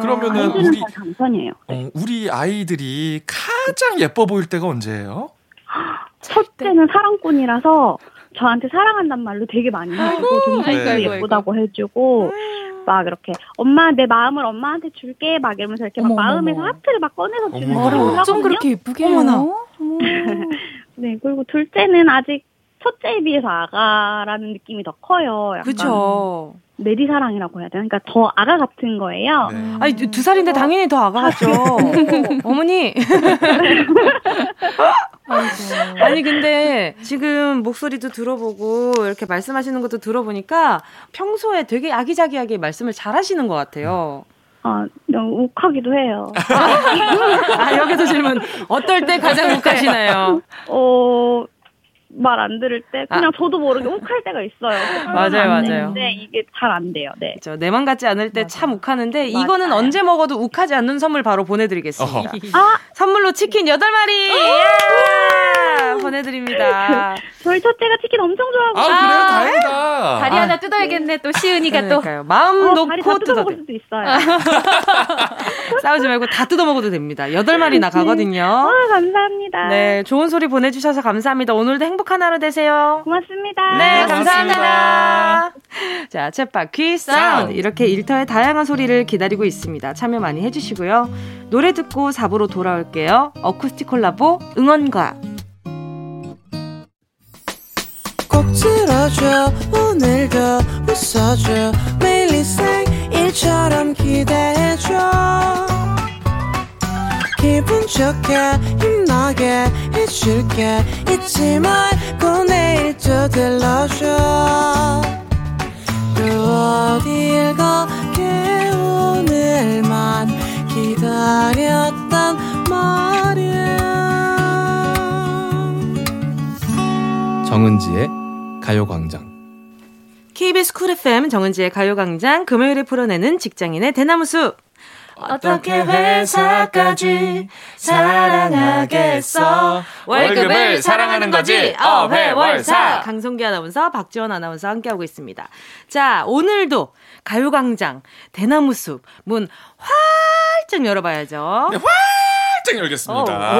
그러면은 우리 단편이에요. 우리 아이들이 가장 예뻐 보일 때가 언제예요? 첫째는 사랑꾼이라서 저한테 사랑한단 말로 되게 많이 해주고 동생도 예쁘다고 해주고 막 이렇게 엄마 내 마음을 엄마한테 줄게 막 이러면서 이렇게 막 마음에서 하트를 막 꺼내서 주는 거를 하거든요. 좀 그렇게 예쁘게 해요. 네, 그리고 둘째는 아직 첫째에 비해서 아가라는 느낌이 더 커요. 그렇죠. 내리사랑이라고 해야 되나? 그러니까 더 아가 같은 거예요. 네. 아니, 2살인데 당연히 더 아가 같죠. 어머니. 아니, 근데 지금 목소리도 들어보고 이렇게 말씀하시는 것도 들어보니까 평소에 되게 아기자기하게 말씀을 잘 하시는 것 같아요. 너무 욱하기도 해요. 여기서 질문. 어떨 때 가장 욱하시나요? 말 안 들을 때? 그냥 저도 모르게 욱할 때가 있어요. 맞아요. 근데 이게 잘 안 돼요. 네. 그렇죠. 내 맘 같지 않을 때 참 욱하는데, 이거는 언제 먹어도 욱하지 않는 선물 바로 보내드리겠습니다. 선물로 치킨 8마리! 보내드립니다. 저희 첫째가 치킨 엄청 좋아하고. 그래요? 다행이다. 다리 하나 뜯어야겠네. 또 시은이가 그러니까요. 또. 마음 놓고 뜯어. 먹을 수도 있어요. 싸우지 말고 다 뜯어 먹어도 됩니다. 8마리나 가거든요. 감사합니다. 네, 좋은 소리 보내주셔서 감사합니다. 오늘도 행복한 하루 되세요. 고맙습니다. 네, 감사합니다. 자, 챗박 퀴 사운드. 이렇게 일터의 다양한 소리를 기다리고 있습니다. 참여 많이 해주시고요. 노래 듣고 4부로 돌아올게요. 어쿠스틱 콜라보 응원과. 들어줘 오늘도 웃어줘 매일 일상일처럼 기대해줘 기분 좋게 힘나게 해줄게 잊지 말고 내일 또 들러줘 또 어딜 가게 오늘만 기다렸단 말이야 정은지의 가요광장 KBS 쿨 FM 정은지의 가요광장 금요일에 풀어내는 직장인의 대나무숲 어떻게 회사까지 사랑하겠어 월급을 사랑하는 거지 어회월사 강성기 아나운서 박지원 아나운서 함께하고 있습니다. 자 오늘도 가요광장 대나무숲 문 활짝 열어봐야죠. 네, 짱 열겠습니다.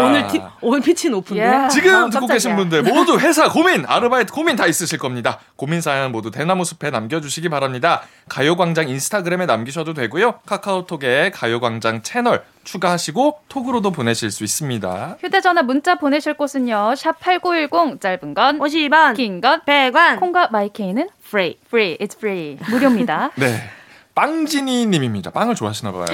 오늘 피치 높은데 지금 듣고 계신 분들 모두 회사 고민, 아르바이트 고민 다 있으실 겁니다. 고민 사연 모두 대나무숲에 남겨주시기 바랍니다. 가요광장 인스타그램에 남기셔도 되고요. 카카오톡에 가요광장 채널 추가하시고 톡으로도 보내실 수 있습니다. 휴대전화 문자 보내실 곳은요. 샵8910 짧은 건 50원, 긴 건 100원. 콩과 마이케이는 free. It's free. 무료입니다. 네. 빵지니님입니다. 빵을 좋아하시나 봐요.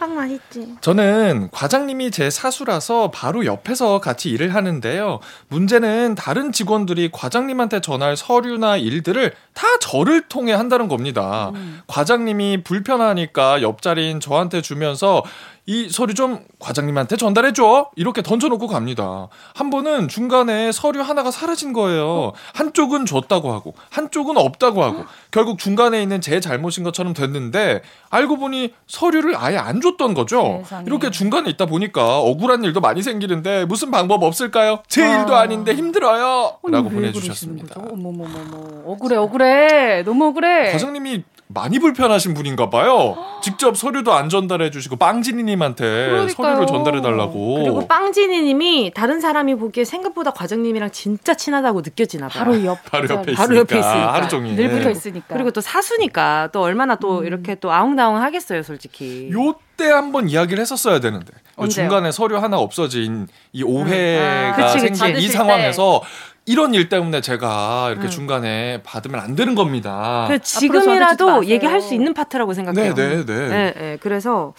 빵 맛있지. 저는 과장님이 제 사수라서 바로 옆에서 같이 일을 하는데요. 문제는 다른 직원들이 과장님한테 전할 서류나 일들을 다 저를 통해 한다는 겁니다. 과장님이 불편하니까 옆자리인 저한테 주면서 이 서류 좀 과장님한테 전달해줘 이렇게 던져놓고 갑니다. 한 번은 중간에 서류 하나가 사라진 거예요. 한쪽은 줬다고 하고 한쪽은 없다고 하고 결국 중간에 있는 제 잘못인 것처럼 됐는데 알고 보니 서류를 아예 안 줬던 거죠. 세상에. 이렇게 중간에 있다 보니까 억울한 일도 많이 생기는데 무슨 방법 없을까요? 제 일도 아닌데 힘들어요 라고 보내주셨습니다. 어머머머머. 억울해. 너무 억울해. 과장님이 많이 불편하신 분인가 봐요. 직접 서류도 안 전달해 주시고 빵진이님한테 그러니까요. 서류를 전달해 달라고. 그리고 빵진이님이 다른 사람이 보기에 생각보다 과장님이랑 진짜 친하다고 느껴지나 봐요. 바로 옆에 있으니까. 하루 종일. 늘 붙어 있으니까. 그리고 또 사수니까 또 얼마나 또 이렇게 또 아웅다웅 하겠어요, 솔직히. 요때 한번 이야기를 했었어야 되는데. 중간에 서류 하나 없어진 이 오해가 생긴 이 상황에서 이런 일 때문에 제가 이렇게 중간에 받으면 안 되는 겁니다. 지금이라도 얘기할 수 있는 파트라고 생각해요. 네. 그래서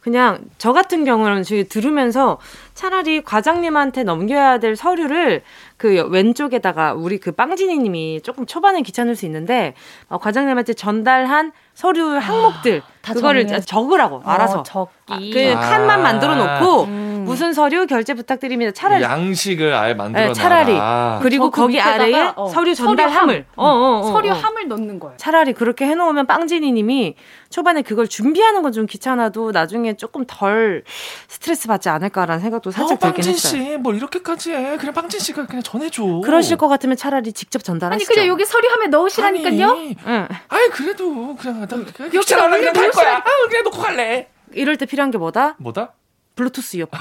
그냥 저 같은 경우는 지금 들으면서 차라리 과장님한테 넘겨야 될 서류를 그 왼쪽에다가 우리 그 빵진이님이 조금 초반에 귀찮을 수 있는데 과장님한테 전달한 서류 항목들 그거를 적으라고 알아서 적기. 그 칸만 만들어 놓고 무슨 서류 결제 부탁드립니다. 차라리 양식을 아예 만들어 놔라. 네, 차라리 그리고 거기 아래에 서류 전달함을 서류함을 넣는 거예요. 차라리 그렇게 해놓으면 빵진이님이 초반에 그걸 준비하는 건 좀 귀찮아도 나중에 조금 덜 스트레스 받지 않을까라는 생각도 살짝 들긴 했어요. 빵진 씨, 뭘 이렇게까지 해? 그냥 빵진 씨가 그냥 전해줘. 그러실 것 같으면 차라리 직접 전달하시죠. 아니 그냥 여기 서류함에 넣으시라니까요. 응. 아니 그래도 그냥 귀찮아 그냥 달 거야. 아 그냥 놓고 갈래. 이럴 때 필요한 게 뭐다? 뭐다? 블루투스 이어폰.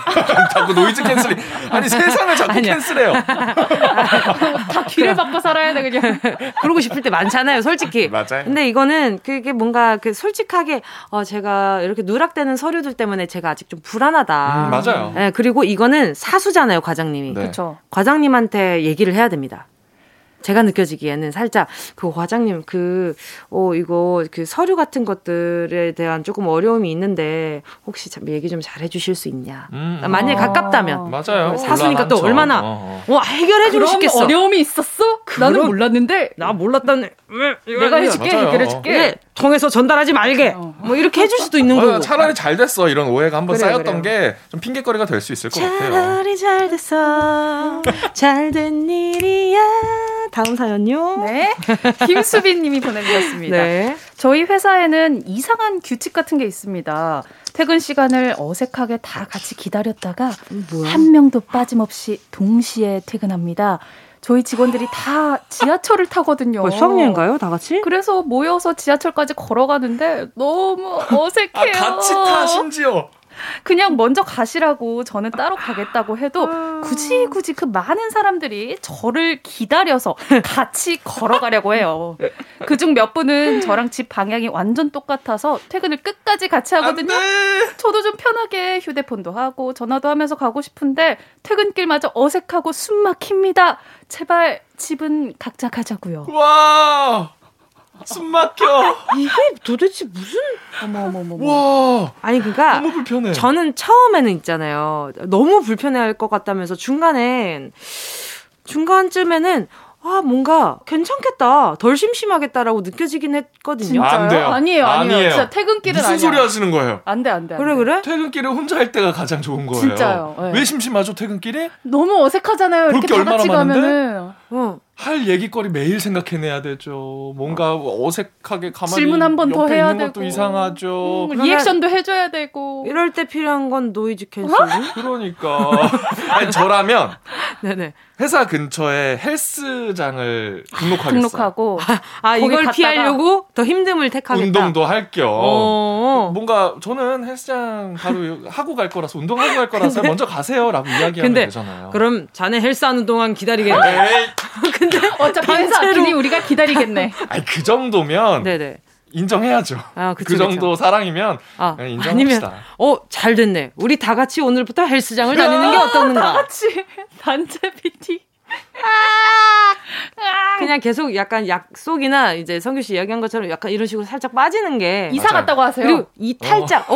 자꾸 노이즈 캔슬링. 아니 세상을 자꾸 아니야. 캔슬해요. 다 귀를 바꿔 살아야 돼 그냥. 그러고 싶을 때 많잖아요 솔직히. 맞아요. 근데 이거는 그게 뭔가 그 솔직하게 제가 이렇게 누락되는 서류들 때문에 제가 아직 좀 불안하다. 맞아요. 네, 그리고 이거는 사수잖아요 과장님이. 네. 그렇죠. 과장님한테 얘기를 해야 됩니다. 제가 느껴지기에는 살짝 그 과장님 이거 그 서류 같은 것들에 대한 조금 어려움이 있는데 혹시 참 얘기 좀 잘해 주실 수 있냐. 만약에 가깝다면 맞아요. 사수니까 또 얼마나 해결해 주고 싶겠어. 어려움이 있었어? 나는 몰랐는데. 나 몰랐다는 내가 해줄게. 해결해 줄게. 통해서 전달하지 말게. 이렇게 해줄 수도 있는 거고. 차라리 잘 됐어. 이런 오해가 한번 쌓였던 게 좀 핑계거리가 될 수 있을 것 같아요. 차라리 잘 됐어. 잘 된 일이야. 다음 사연요. 네. 김수빈님이 보내주셨습니다. 네. 저희 회사에는 이상한 규칙 같은 게 있습니다. 퇴근 시간을 어색하게 다 같이 기다렸다가 한 명도 빠짐없이 동시에 퇴근합니다. 저희 직원들이 다 지하철을 타거든요. 수학여행가요? 다 같이? 그래서 모여서 지하철까지 걸어가는데 너무 어색해요. 아, 같이 타 심지어. 그냥 먼저 가시라고 저는 따로 가겠다고 해도 굳이 그 많은 사람들이 저를 기다려서 같이 걸어가려고 해요. 그중 몇 분은 저랑 집 방향이 완전 똑같아서 퇴근을 끝까지 같이 하거든요. 저도 좀 편하게 휴대폰도 하고 전화도 하면서 가고 싶은데 퇴근길마저 어색하고 숨 막힙니다. 제발 집은 각자 가자고요. 와 숨 막혀. 이게 도대체 무슨 와. 아니 그러니까 너무 불편해. 저는 처음에는 있잖아요. 너무 불편해할 것 같다면서 중간쯤에는 아 뭔가 괜찮겠다, 덜 심심하겠다라고 느껴지긴 했거든요. 진짜요? 안 돼요. 아니에요. 진짜 퇴근길은 무슨 소리 하시는 거예요? 안 돼. 그래. 퇴근길에 혼자 할 때가 가장 좋은 거예요. 진짜요. 네. 왜 심심하죠 퇴근길에? 너무 어색하잖아요. 이렇게 다 같이 가면은. 할 얘기거리 매일 생각해내야 되죠. 뭔가 어색하게 가만히 질문 한 번 더 해야 되고 것도 이상하죠. 리액션도 해줘야 되고. 이럴 때 필요한 건 노이즈 캔슬. 그러니까 아니 저라면 네네. 회사 근처에 헬스장을 등록하고 이걸 피하려고 더 힘듦을 택하겠다. 운동도 할 겸 뭔가 저는 헬스장 바로 하고 갈 거라서 운동하고 갈 거라서 먼저 가세요라고 이야기하면 되잖아요. 그럼 자네 헬스 안 운동하면 기다리겠네. 근데 어차피 회사 앞이니 우리가 기다리겠네. 아니 그 정도면 네네. 인정해야죠. 그쵸, 그 정도 사랑이면 인정합시다. 잘 됐네. 우리 다 같이 오늘부터 헬스장을 다니는 게 어떻는가. 다 같이 단체 PT. 그냥 계속 약간 약속이나 이제 성규 씨 이야기한 것처럼 약간 이런 식으로 살짝 빠지는 게 이사 갔다고 하세요. 그리고 이 탈짝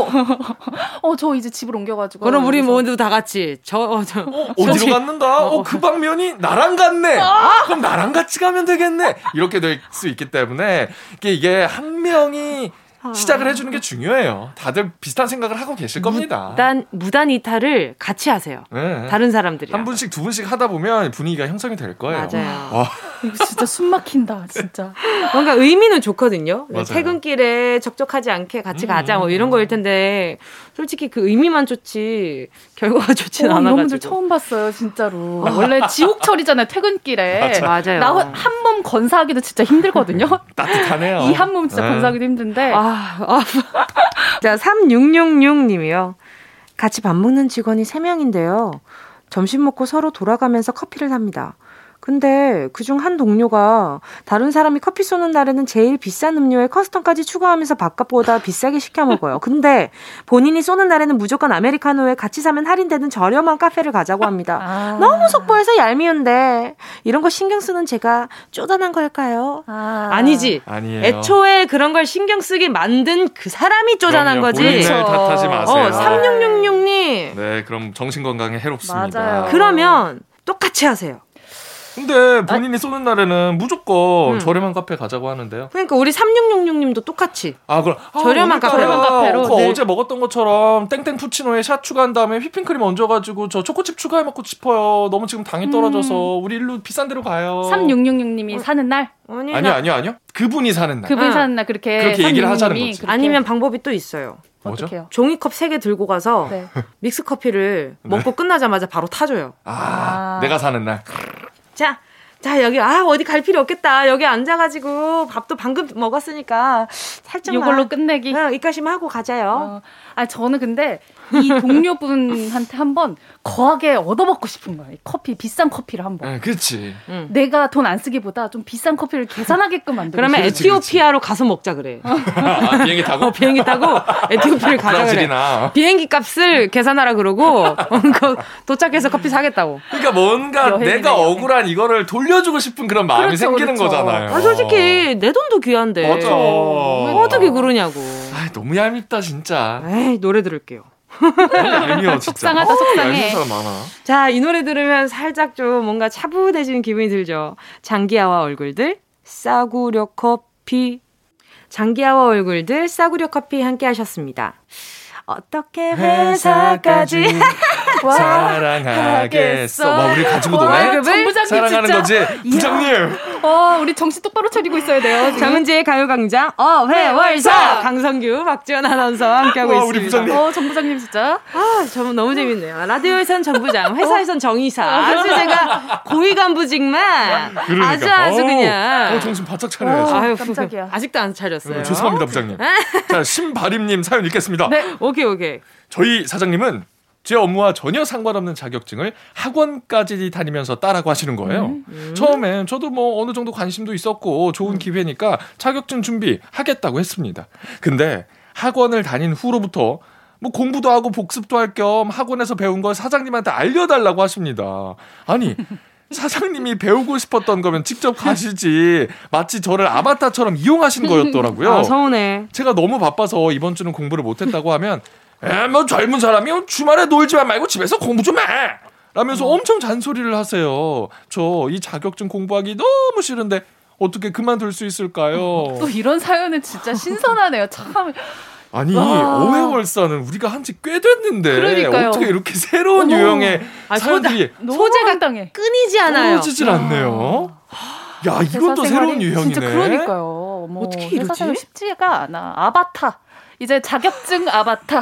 저 이제 집을 옮겨가지고 그럼 우리 모두 다 같이 어디로 갔는가? 그 방면이 나랑 같네. 그럼 나랑 같이 가면 되겠네. 이렇게 될 수 있기 때문에 이게 한 명이 시작을 해주는 게 중요해요. 다들 비슷한 생각을 하고 계실 겁니다. 무단 이탈을 같이 하세요. 네. 다른 사람들이랑. 한 분씩, 두 분씩 하다 보면 분위기가 형성이 될 거예요. 맞아요. 이거 진짜 숨 막힌다, 진짜. 뭔가 의미는 좋거든요. 맞아요. 퇴근길에 적적하지 않게 같이 가자, 이런 거일 텐데, 솔직히 그 의미만 좋지, 결과가 좋진 않아가지고. 여러분들 처음 봤어요, 진짜로. 원래 지옥철이잖아요, 퇴근길에. 맞아요. 나 한 몸 건사하기도 진짜 힘들거든요. 따뜻하네요. 이 한 몸 진짜 건사하기도 힘든데. 자, 3666님이요. 같이 밥 먹는 직원이 3명인데요. 점심 먹고 서로 돌아가면서 커피를 삽니다. 근데 그중 한 동료가 다른 사람이 커피 쏘는 날에는 제일 비싼 음료에 커스텀까지 추가하면서 바깥보다 비싸게 시켜 먹어요. 근데 본인이 쏘는 날에는 무조건 아메리카노에 같이 사면 할인되는 저렴한 카페를 가자고 합니다. 너무 속보여서 얄미운데 이런 거 신경 쓰는 제가 쪼잔한 걸까요? 아니지. 아니에요. 애초에 그런 걸 신경 쓰게 만든 그 사람이 쪼잔한 거지. 본인을 탓하지 마세요. 3666님. 네, 그럼 정신건강에 해롭습니다. 맞아요. 그러면 똑같이 하세요. 근데 본인이 쏘는 날에는 무조건 저렴한 카페 가자고 하는데요. 그러니까 우리 3666님도 똑같이. 아 그럼 저렴한 카페로. 네. 어제 먹었던 것처럼 땡땡 푸치노에 샷 추가한 다음에 휘핑크림 얹어가지고 저 초코칩 추가해 먹고 싶어요. 너무 지금 당이 떨어져서 우리 일로 비싼 데로 가요. 3666님이 사는 날? 아니요. 그분이 사는 날. 그분이 사는 날 그렇게 얘기를 하자는 거지. 그렇게. 아니면 방법이 또 있어요. 뭐죠? 어떡해요? 종이컵 3개 들고 가서 네. 믹스커피를 먹고 네. 끝나자마자 바로 타줘요. 내가 사는 날. 자, 여기, 어디 갈 필요 없겠다. 여기 앉아가지고, 밥도 방금 먹었으니까, 살짝만. 이걸로 끝내기. 이까시만 하고 가자요. 저는 근데, 이 동료분한테 한번 거하게 얻어먹고 싶은 거예요. 커피, 비싼 커피를 한 번. 네, 그렇지. 내가 돈 안 쓰기보다 좀 비싼 커피를 계산하게끔 만들고. 그러면 그치, 에티오피아로 그치. 가서 먹자 그래. 비행기 타고? 비행기 타고 에티오피아를 가자 그래. 비행기 값을 계산하라 그러고 도착해서 커피 사겠다고. 그러니까 뭔가 내가 억울한 이거를 돌려주고 싶은 그런 마음이 그렇죠, 생기는 그렇죠. 거잖아요. 솔직히 내 돈도 귀한데. 맞아. 어떻게 그러냐고. 너무 얄밉다 진짜. 에이, 노래 들을게요. 아니요, 속상하다 속상해. 자, 이 노래 들으면 살짝 좀 뭔가 차분해지는 기분이 들죠. 장기하와 얼굴들 싸구려 커피. 장기하와 얼굴들 싸구려 커피 함께 하셨습니다. 어떻게 회사까지 사랑하겠어. 우리 가지고 노네. 사랑하는 진짜. 거지. 부장님. 우리 정신 똑바로 차리고 있어야 돼요. 지금. 장은지의 가요광장 회월사 강성규 박지원 아나운서와 함께하고 있습니다. 우리 부장님. 정 부장님 진짜. 정말 너무 재밌네요. 라디오에선 정 부장, 회사에선 정 이사. 아주 제가 고위 간부직만 그러니까. 아주 그냥. 정신 바짝 차려야지. 깜짝이야. 아직도 안 차렸어요. 죄송합니다 부장님. 자, 신바림님 사연 읽겠습니다. 네. 오케이. 저희 사장님은 제 업무와 전혀 상관없는 자격증을 학원까지 다니면서 따라고 하시는 거예요. 처음엔 저도 어느 정도 관심도 있었고 좋은 기회니까 자격증 준비하겠다고 했습니다. 근데 학원을 다닌 후로부터 공부도 하고 복습도 할 겸 학원에서 배운 걸 사장님한테 알려달라고 하십니다. 아니 사장님이 배우고 싶었던 거면 직접 가시지 마치 저를 아바타처럼 이용하신 거였더라고요. 서운해. 제가 너무 바빠서 이번 주는 공부를 못했다고 하면 젊은 사람이 주말에 놀지만 말고 집에서 공부 좀 해! 라면서 엄청 잔소리를 하세요. 저 이 자격증 공부하기 너무 싫은데 어떻게 그만둘 수 있을까요? 또 이런 사연은 진짜 신선하네요. 참... 아니 어회월사는 우리가 한 지 꽤 됐는데 그러니까요. 어떻게 이렇게 새로운 유형의 사연들이 소재가 끊이지 않아요. 끊어지질 않네요. 야 이건 또 새로운 유형이네. 진짜 그러니까요. 어떻게 이러지? 회사 생활 쉽지가 않아. 아바타. 이제 자격증 아바타.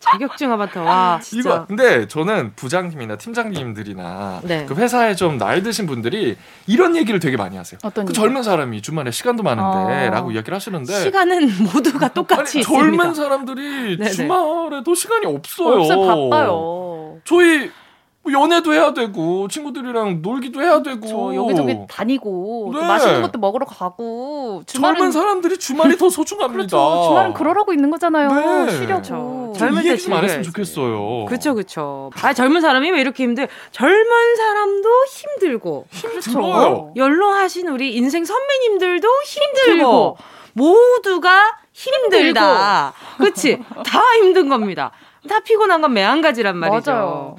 자격증 아바타. 와 진짜. 이거, 근데 저는 부장님이나 팀장님들이나 네. 그 회사에 좀 나이 드신 분들이 이런 얘기를 되게 많이 하세요. 어떤 젊은 사람이 주말에 시간도 많은데 라고 이야기를 하시는데 시간은 모두가 똑같이 있습니다. 젊은 사람들이 네네. 주말에도 시간이 없어요. 바빠요. 저희 연애도 해야 되고 친구들이랑 놀기도 해야 되고 저 여기저기 다니고 네. 맛있는 것도 먹으러 가고 젊은 사람들이 주말이 더 소중합니다. 그렇죠. 주말은 그러라고 있는 거잖아요. 네. 쉬려고. 젊은 이 얘기만 안 했으면 좋겠어요. 그렇죠. 젊은 사람이 왜 이렇게 힘들 젊은 사람도 힘들고 힘들어요. 연로하신 우리 인생 선배님들도 힘들고 모두가 힘들다. 그렇지. 다 힘든 겁니다. 다 피곤한 건 매한가지란 말이죠. 맞아요.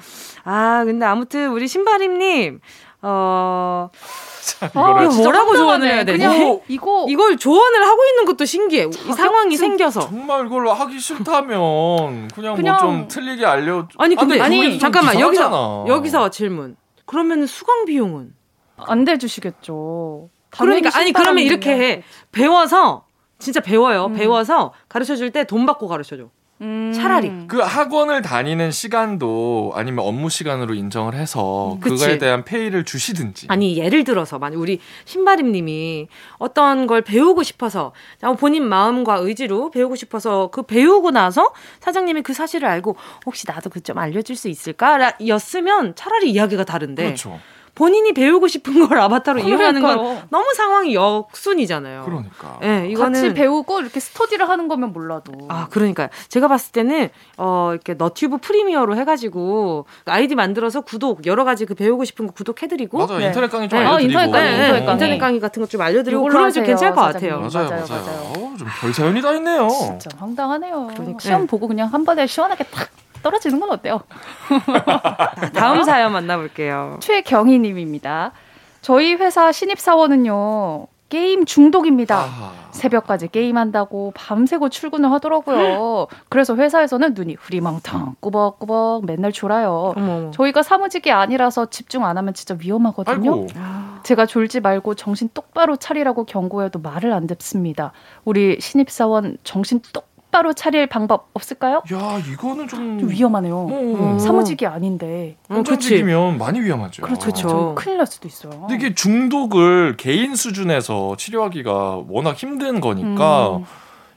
근데 아무튼 우리 신바림님 뭐라고 조언을 해야 되니? 이걸 조언을 하고 있는 것도 신기해. 이 상황이 생겨서 정말 이걸 하기 싫다면 그냥 뭐 좀 틀리게 알려. 아니 잠깐만 여기서 질문. 그러면 수강 비용은 안 대주시겠죠? 그러니까 그러면 이렇게 해. 배워서 진짜 배워요. 배워서 가르쳐 줄 때 돈 받고 가르쳐 줘. 차라리 그 학원을 다니는 시간도 아니면 업무 시간으로 인정을 해서 그치. 그거에 대한 페이를 주시든지 예를 들어서 만약 우리 신바림님이 어떤 걸 배우고 싶어서 본인 마음과 의지로 배우고 싶어서 그 배우고 나서 사장님이 그 사실을 알고 혹시 나도 그 좀 알려줄 수 있을까? 였으면 차라리 이야기가 다른데 그렇죠. 본인이 배우고 싶은 걸 아바타로 이용하는 건 너무 상황이 역순이잖아요. 그러니까. 네, 이거는 같이 배우고 이렇게 스터디를 하는 거면 몰라도. 아, 그러니까요. 제가 봤을 때는 이렇게 너튜브 프리미어로 해가지고 아이디 만들어서 구독 여러 가지 그 배우고 싶은 거 구독해드리고. 맞아요. 네. 인터넷 강의 좀 알려드리고. 인터넷 강의 같은 것 좀 알려드리고. 그러면 좀 괜찮을 것 같아요. 맞아요. 좀 별 사연이 다 있네요. 진짜 황당하네요. 그러니까. 시험 보고 그냥 한 번에 시원하게 탁. 떨어지는 건 어때요? 다음 사연 만나볼게요. 최경희님입니다. 저희 회사 신입사원은요, 게임 중독입니다. 아하. 새벽까지 게임한다고 밤새고 출근을 하더라고요. 그래서 회사에서는 눈이 흐리멍텅 꾸벅꾸벅 맨날 졸아요. 저희가 사무직이 아니라서 집중 안 하면 진짜 위험하거든요. 아이고. 제가 졸지 말고 정신 똑바로 차리라고 경고해도 말을 안 듣습니다. 우리 신입사원 정신 바로 차릴 방법 없을까요? 야, 이거는 좀 위험하네요. 사무직이 아닌데. 사무직이면 많이 위험하죠. 그렇죠. 큰일 날 수도 있어요. 근데 이게 중독을 개인 수준에서 치료하기가 워낙 힘든 거니까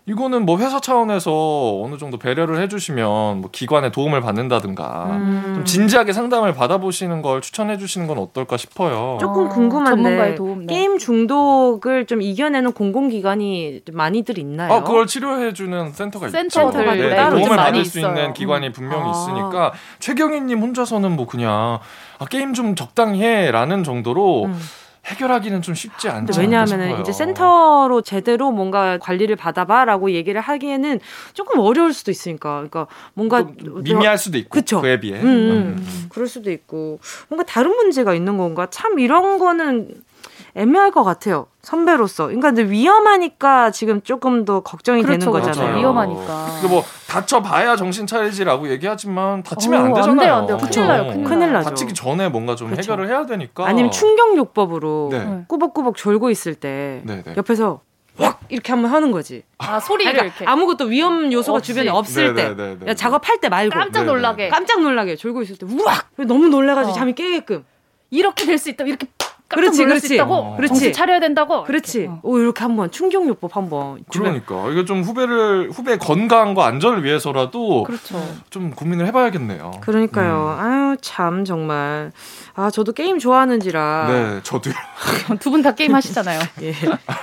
이거는 뭐 회사 차원에서 어느 정도 배려를 해주시면 뭐 기관의 도움을 받는다든가 좀 진지하게 상담을 받아보시는 걸 추천해주시는 건 어떨까 싶어요. 조금 궁금한데 전문가의 도움, 네. 게임 중독을 좀 이겨내는 공공기관이 많이들 있나요? 아, 그걸 치료해주는 센터가 있죠. 네, 도움을 받을 수 있는 기관이 분명히 있으니까 최경희님 혼자서는 뭐 그냥 게임 좀 적당히 해라는 정도로 해결하기는 좀 쉽지 않죠. 왜냐하면 이제 센터로 제대로 뭔가 관리를 받아봐라고 얘기를 하기에는 조금 어려울 수도 있으니까, 그러니까 뭔가 미미할 수도 있고, 그쵸? 그에 비해 그럴 수도 있고 뭔가 다른 문제가 있는 건가? 참 이런 거는 애매할 것 같아요. 선배로서. 그러니까 근데 위험하니까 지금 조금 더 걱정이 되는 거잖아요. 맞아요. 위험하니까. 그러니까 뭐 다쳐봐야 정신 차리지라고 얘기하지만 다치면 안 되잖아요. 안 돼요. 큰일 나죠. 다치기 전에 뭔가 좀 해결을 해야 되니까. 아니면 충격요법으로 꾸벅꾸벅 졸고 있을 때 옆에서 확 이렇게 한번 하는 거지. 아, 소리를 그러니까 이렇게. 아무것도 위험 요소가 주변에 없을 때. 야, 작업할 때 말고. 깜짝 놀라게. 졸고 있을 때 우악! 너무 놀라가지고 잠이 깨게끔. 이렇게 될 수 있다. 이렇게 그렇지. 정신 차려야 된다고. 그렇지. 이렇게. 이렇게 한번 충격요법 한번. 그러니까 이거 좀 후배 건강과 안전을 위해서라도 좀 고민을 해봐야겠네요. 그러니까요. 아유 참 정말. 아 저도 게임 좋아하는지라. 네, 저도요. 두 분 다 게임 하시잖아요. 예.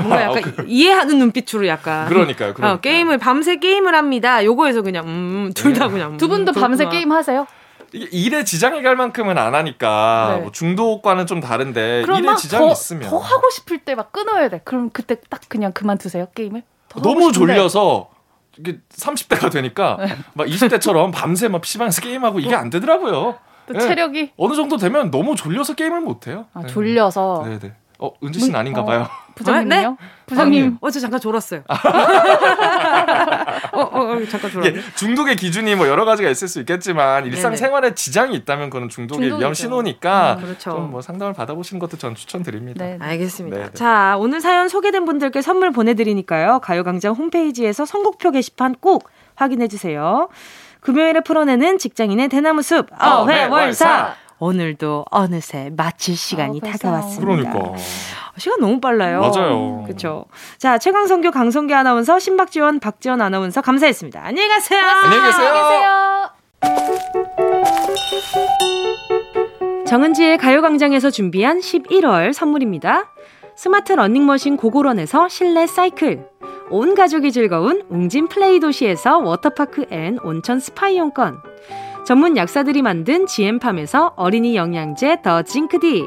뭔가 약간 이해하는 눈빛으로 약간. 그러니까요. 게임을 밤새 게임을 합니다. 요거에서 그냥 둘 다 그냥. 두 분도 밤새 게임 하세요? 일에 지장이 갈 만큼은 안 하니까 뭐 중독과는 좀 다른데 일에 지장이 있으면 더 하고 싶을 때 막 끊어야 돼. 그럼 그때 딱 그냥 그만두세요 게임을. 너무 졸려서 이게 30대가 되니까 막 20대처럼 밤새 막 PC방에서 게임하고 이게 안 되더라고요. 또 체력이 어느 정도 되면 너무 졸려서 게임을 못 해요. 아 졸려서. 네네. 은지 씨는 아닌가 봐요. 부장님요? 네? 부장님. 저 잠깐 졸았어요. 잠깐 졸았어요. 예, 중독의 기준이 뭐 여러 가지가 있을 수 있겠지만 일상생활에 지장이 있다면 그건 중독의 위험 신호니까 좀 뭐 상담을 받아보시는 것도 전 추천드립니다. 네네. 알겠습니다. 네네. 자, 오늘 사연 소개된 분들께 선물 보내드리니까요. 가요광장 홈페이지에서 선곡표 게시판 꼭 확인해주세요. 금요일에 풀어내는 직장인의 대나무숲 어회월사. 오늘도 어느새 마칠 시간이 다가왔습니다. 그러니까. 시간 너무 빨라요. 맞아요. 그렇죠. 자, 최강성규, 강성기 아나운서, 신박지원, 박지원 아나운서 감사했습니다. 안녕히 가세요. 안녕히 계세요. 정은지의 가요광장에서 준비한 11월 선물입니다. 스마트 러닝머신 고고런에서 실내 사이클, 온 가족이 즐거운 웅진 플레이 도시에서 워터파크 앤 온천 스파 이용권, 전문 약사들이 만든 GM팜에서 어린이 영양제 더 징크디,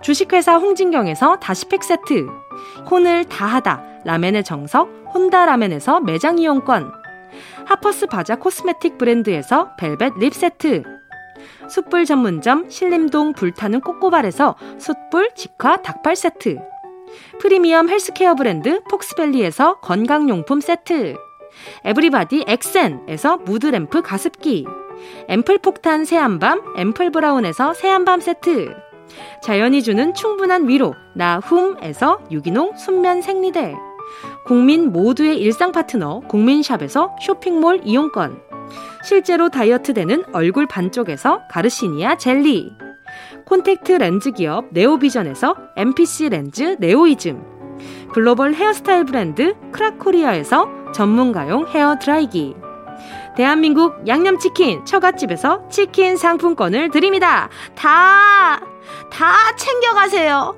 주식회사 홍진경에서 다시팩 세트, 혼을 다하다 라멘의 정석 혼다 라멘에서 매장 이용권, 하퍼스 바자 코스메틱 브랜드에서 벨벳 립 세트, 숯불 전문점 신림동 불타는 꼬꼬발에서 숯불 직화 닭발 세트, 프리미엄 헬스케어 브랜드 폭스밸리에서 건강용품 세트, 에브리바디 엑센에서 무드램프 가습기, 앰플폭탄 새한밤 앰플브라운에서 새한밤 세트, 자연이 주는 충분한 위로 나훔에서 유기농 순면 생리대, 국민 모두의 일상 파트너 국민샵에서 쇼핑몰 이용권, 실제로 다이어트 되는 얼굴 반쪽에서 가르시니아 젤리, 콘택트 렌즈 기업 네오비전에서 MPC 렌즈 네오이즘, 글로벌 헤어스타일 브랜드 크라코리아에서 전문가용 헤어드라이기, 대한민국 양념치킨 처갓집에서 치킨 상품권을 드립니다. 다 챙겨가세요.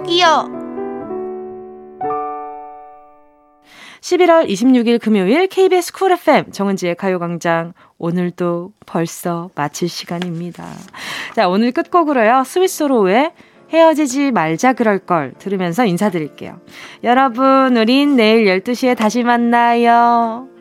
꼭꼭이요. 11월 26일 금요일 KBS 쿨 FM 정은지의 가요광장, 오늘도 벌써 마칠 시간입니다. 자, 오늘 끝곡으로요, 스위스로의 헤어지지 말자 그럴걸 들으면서 인사드릴게요. 여러분, 우린 내일 12시에 다시 만나요.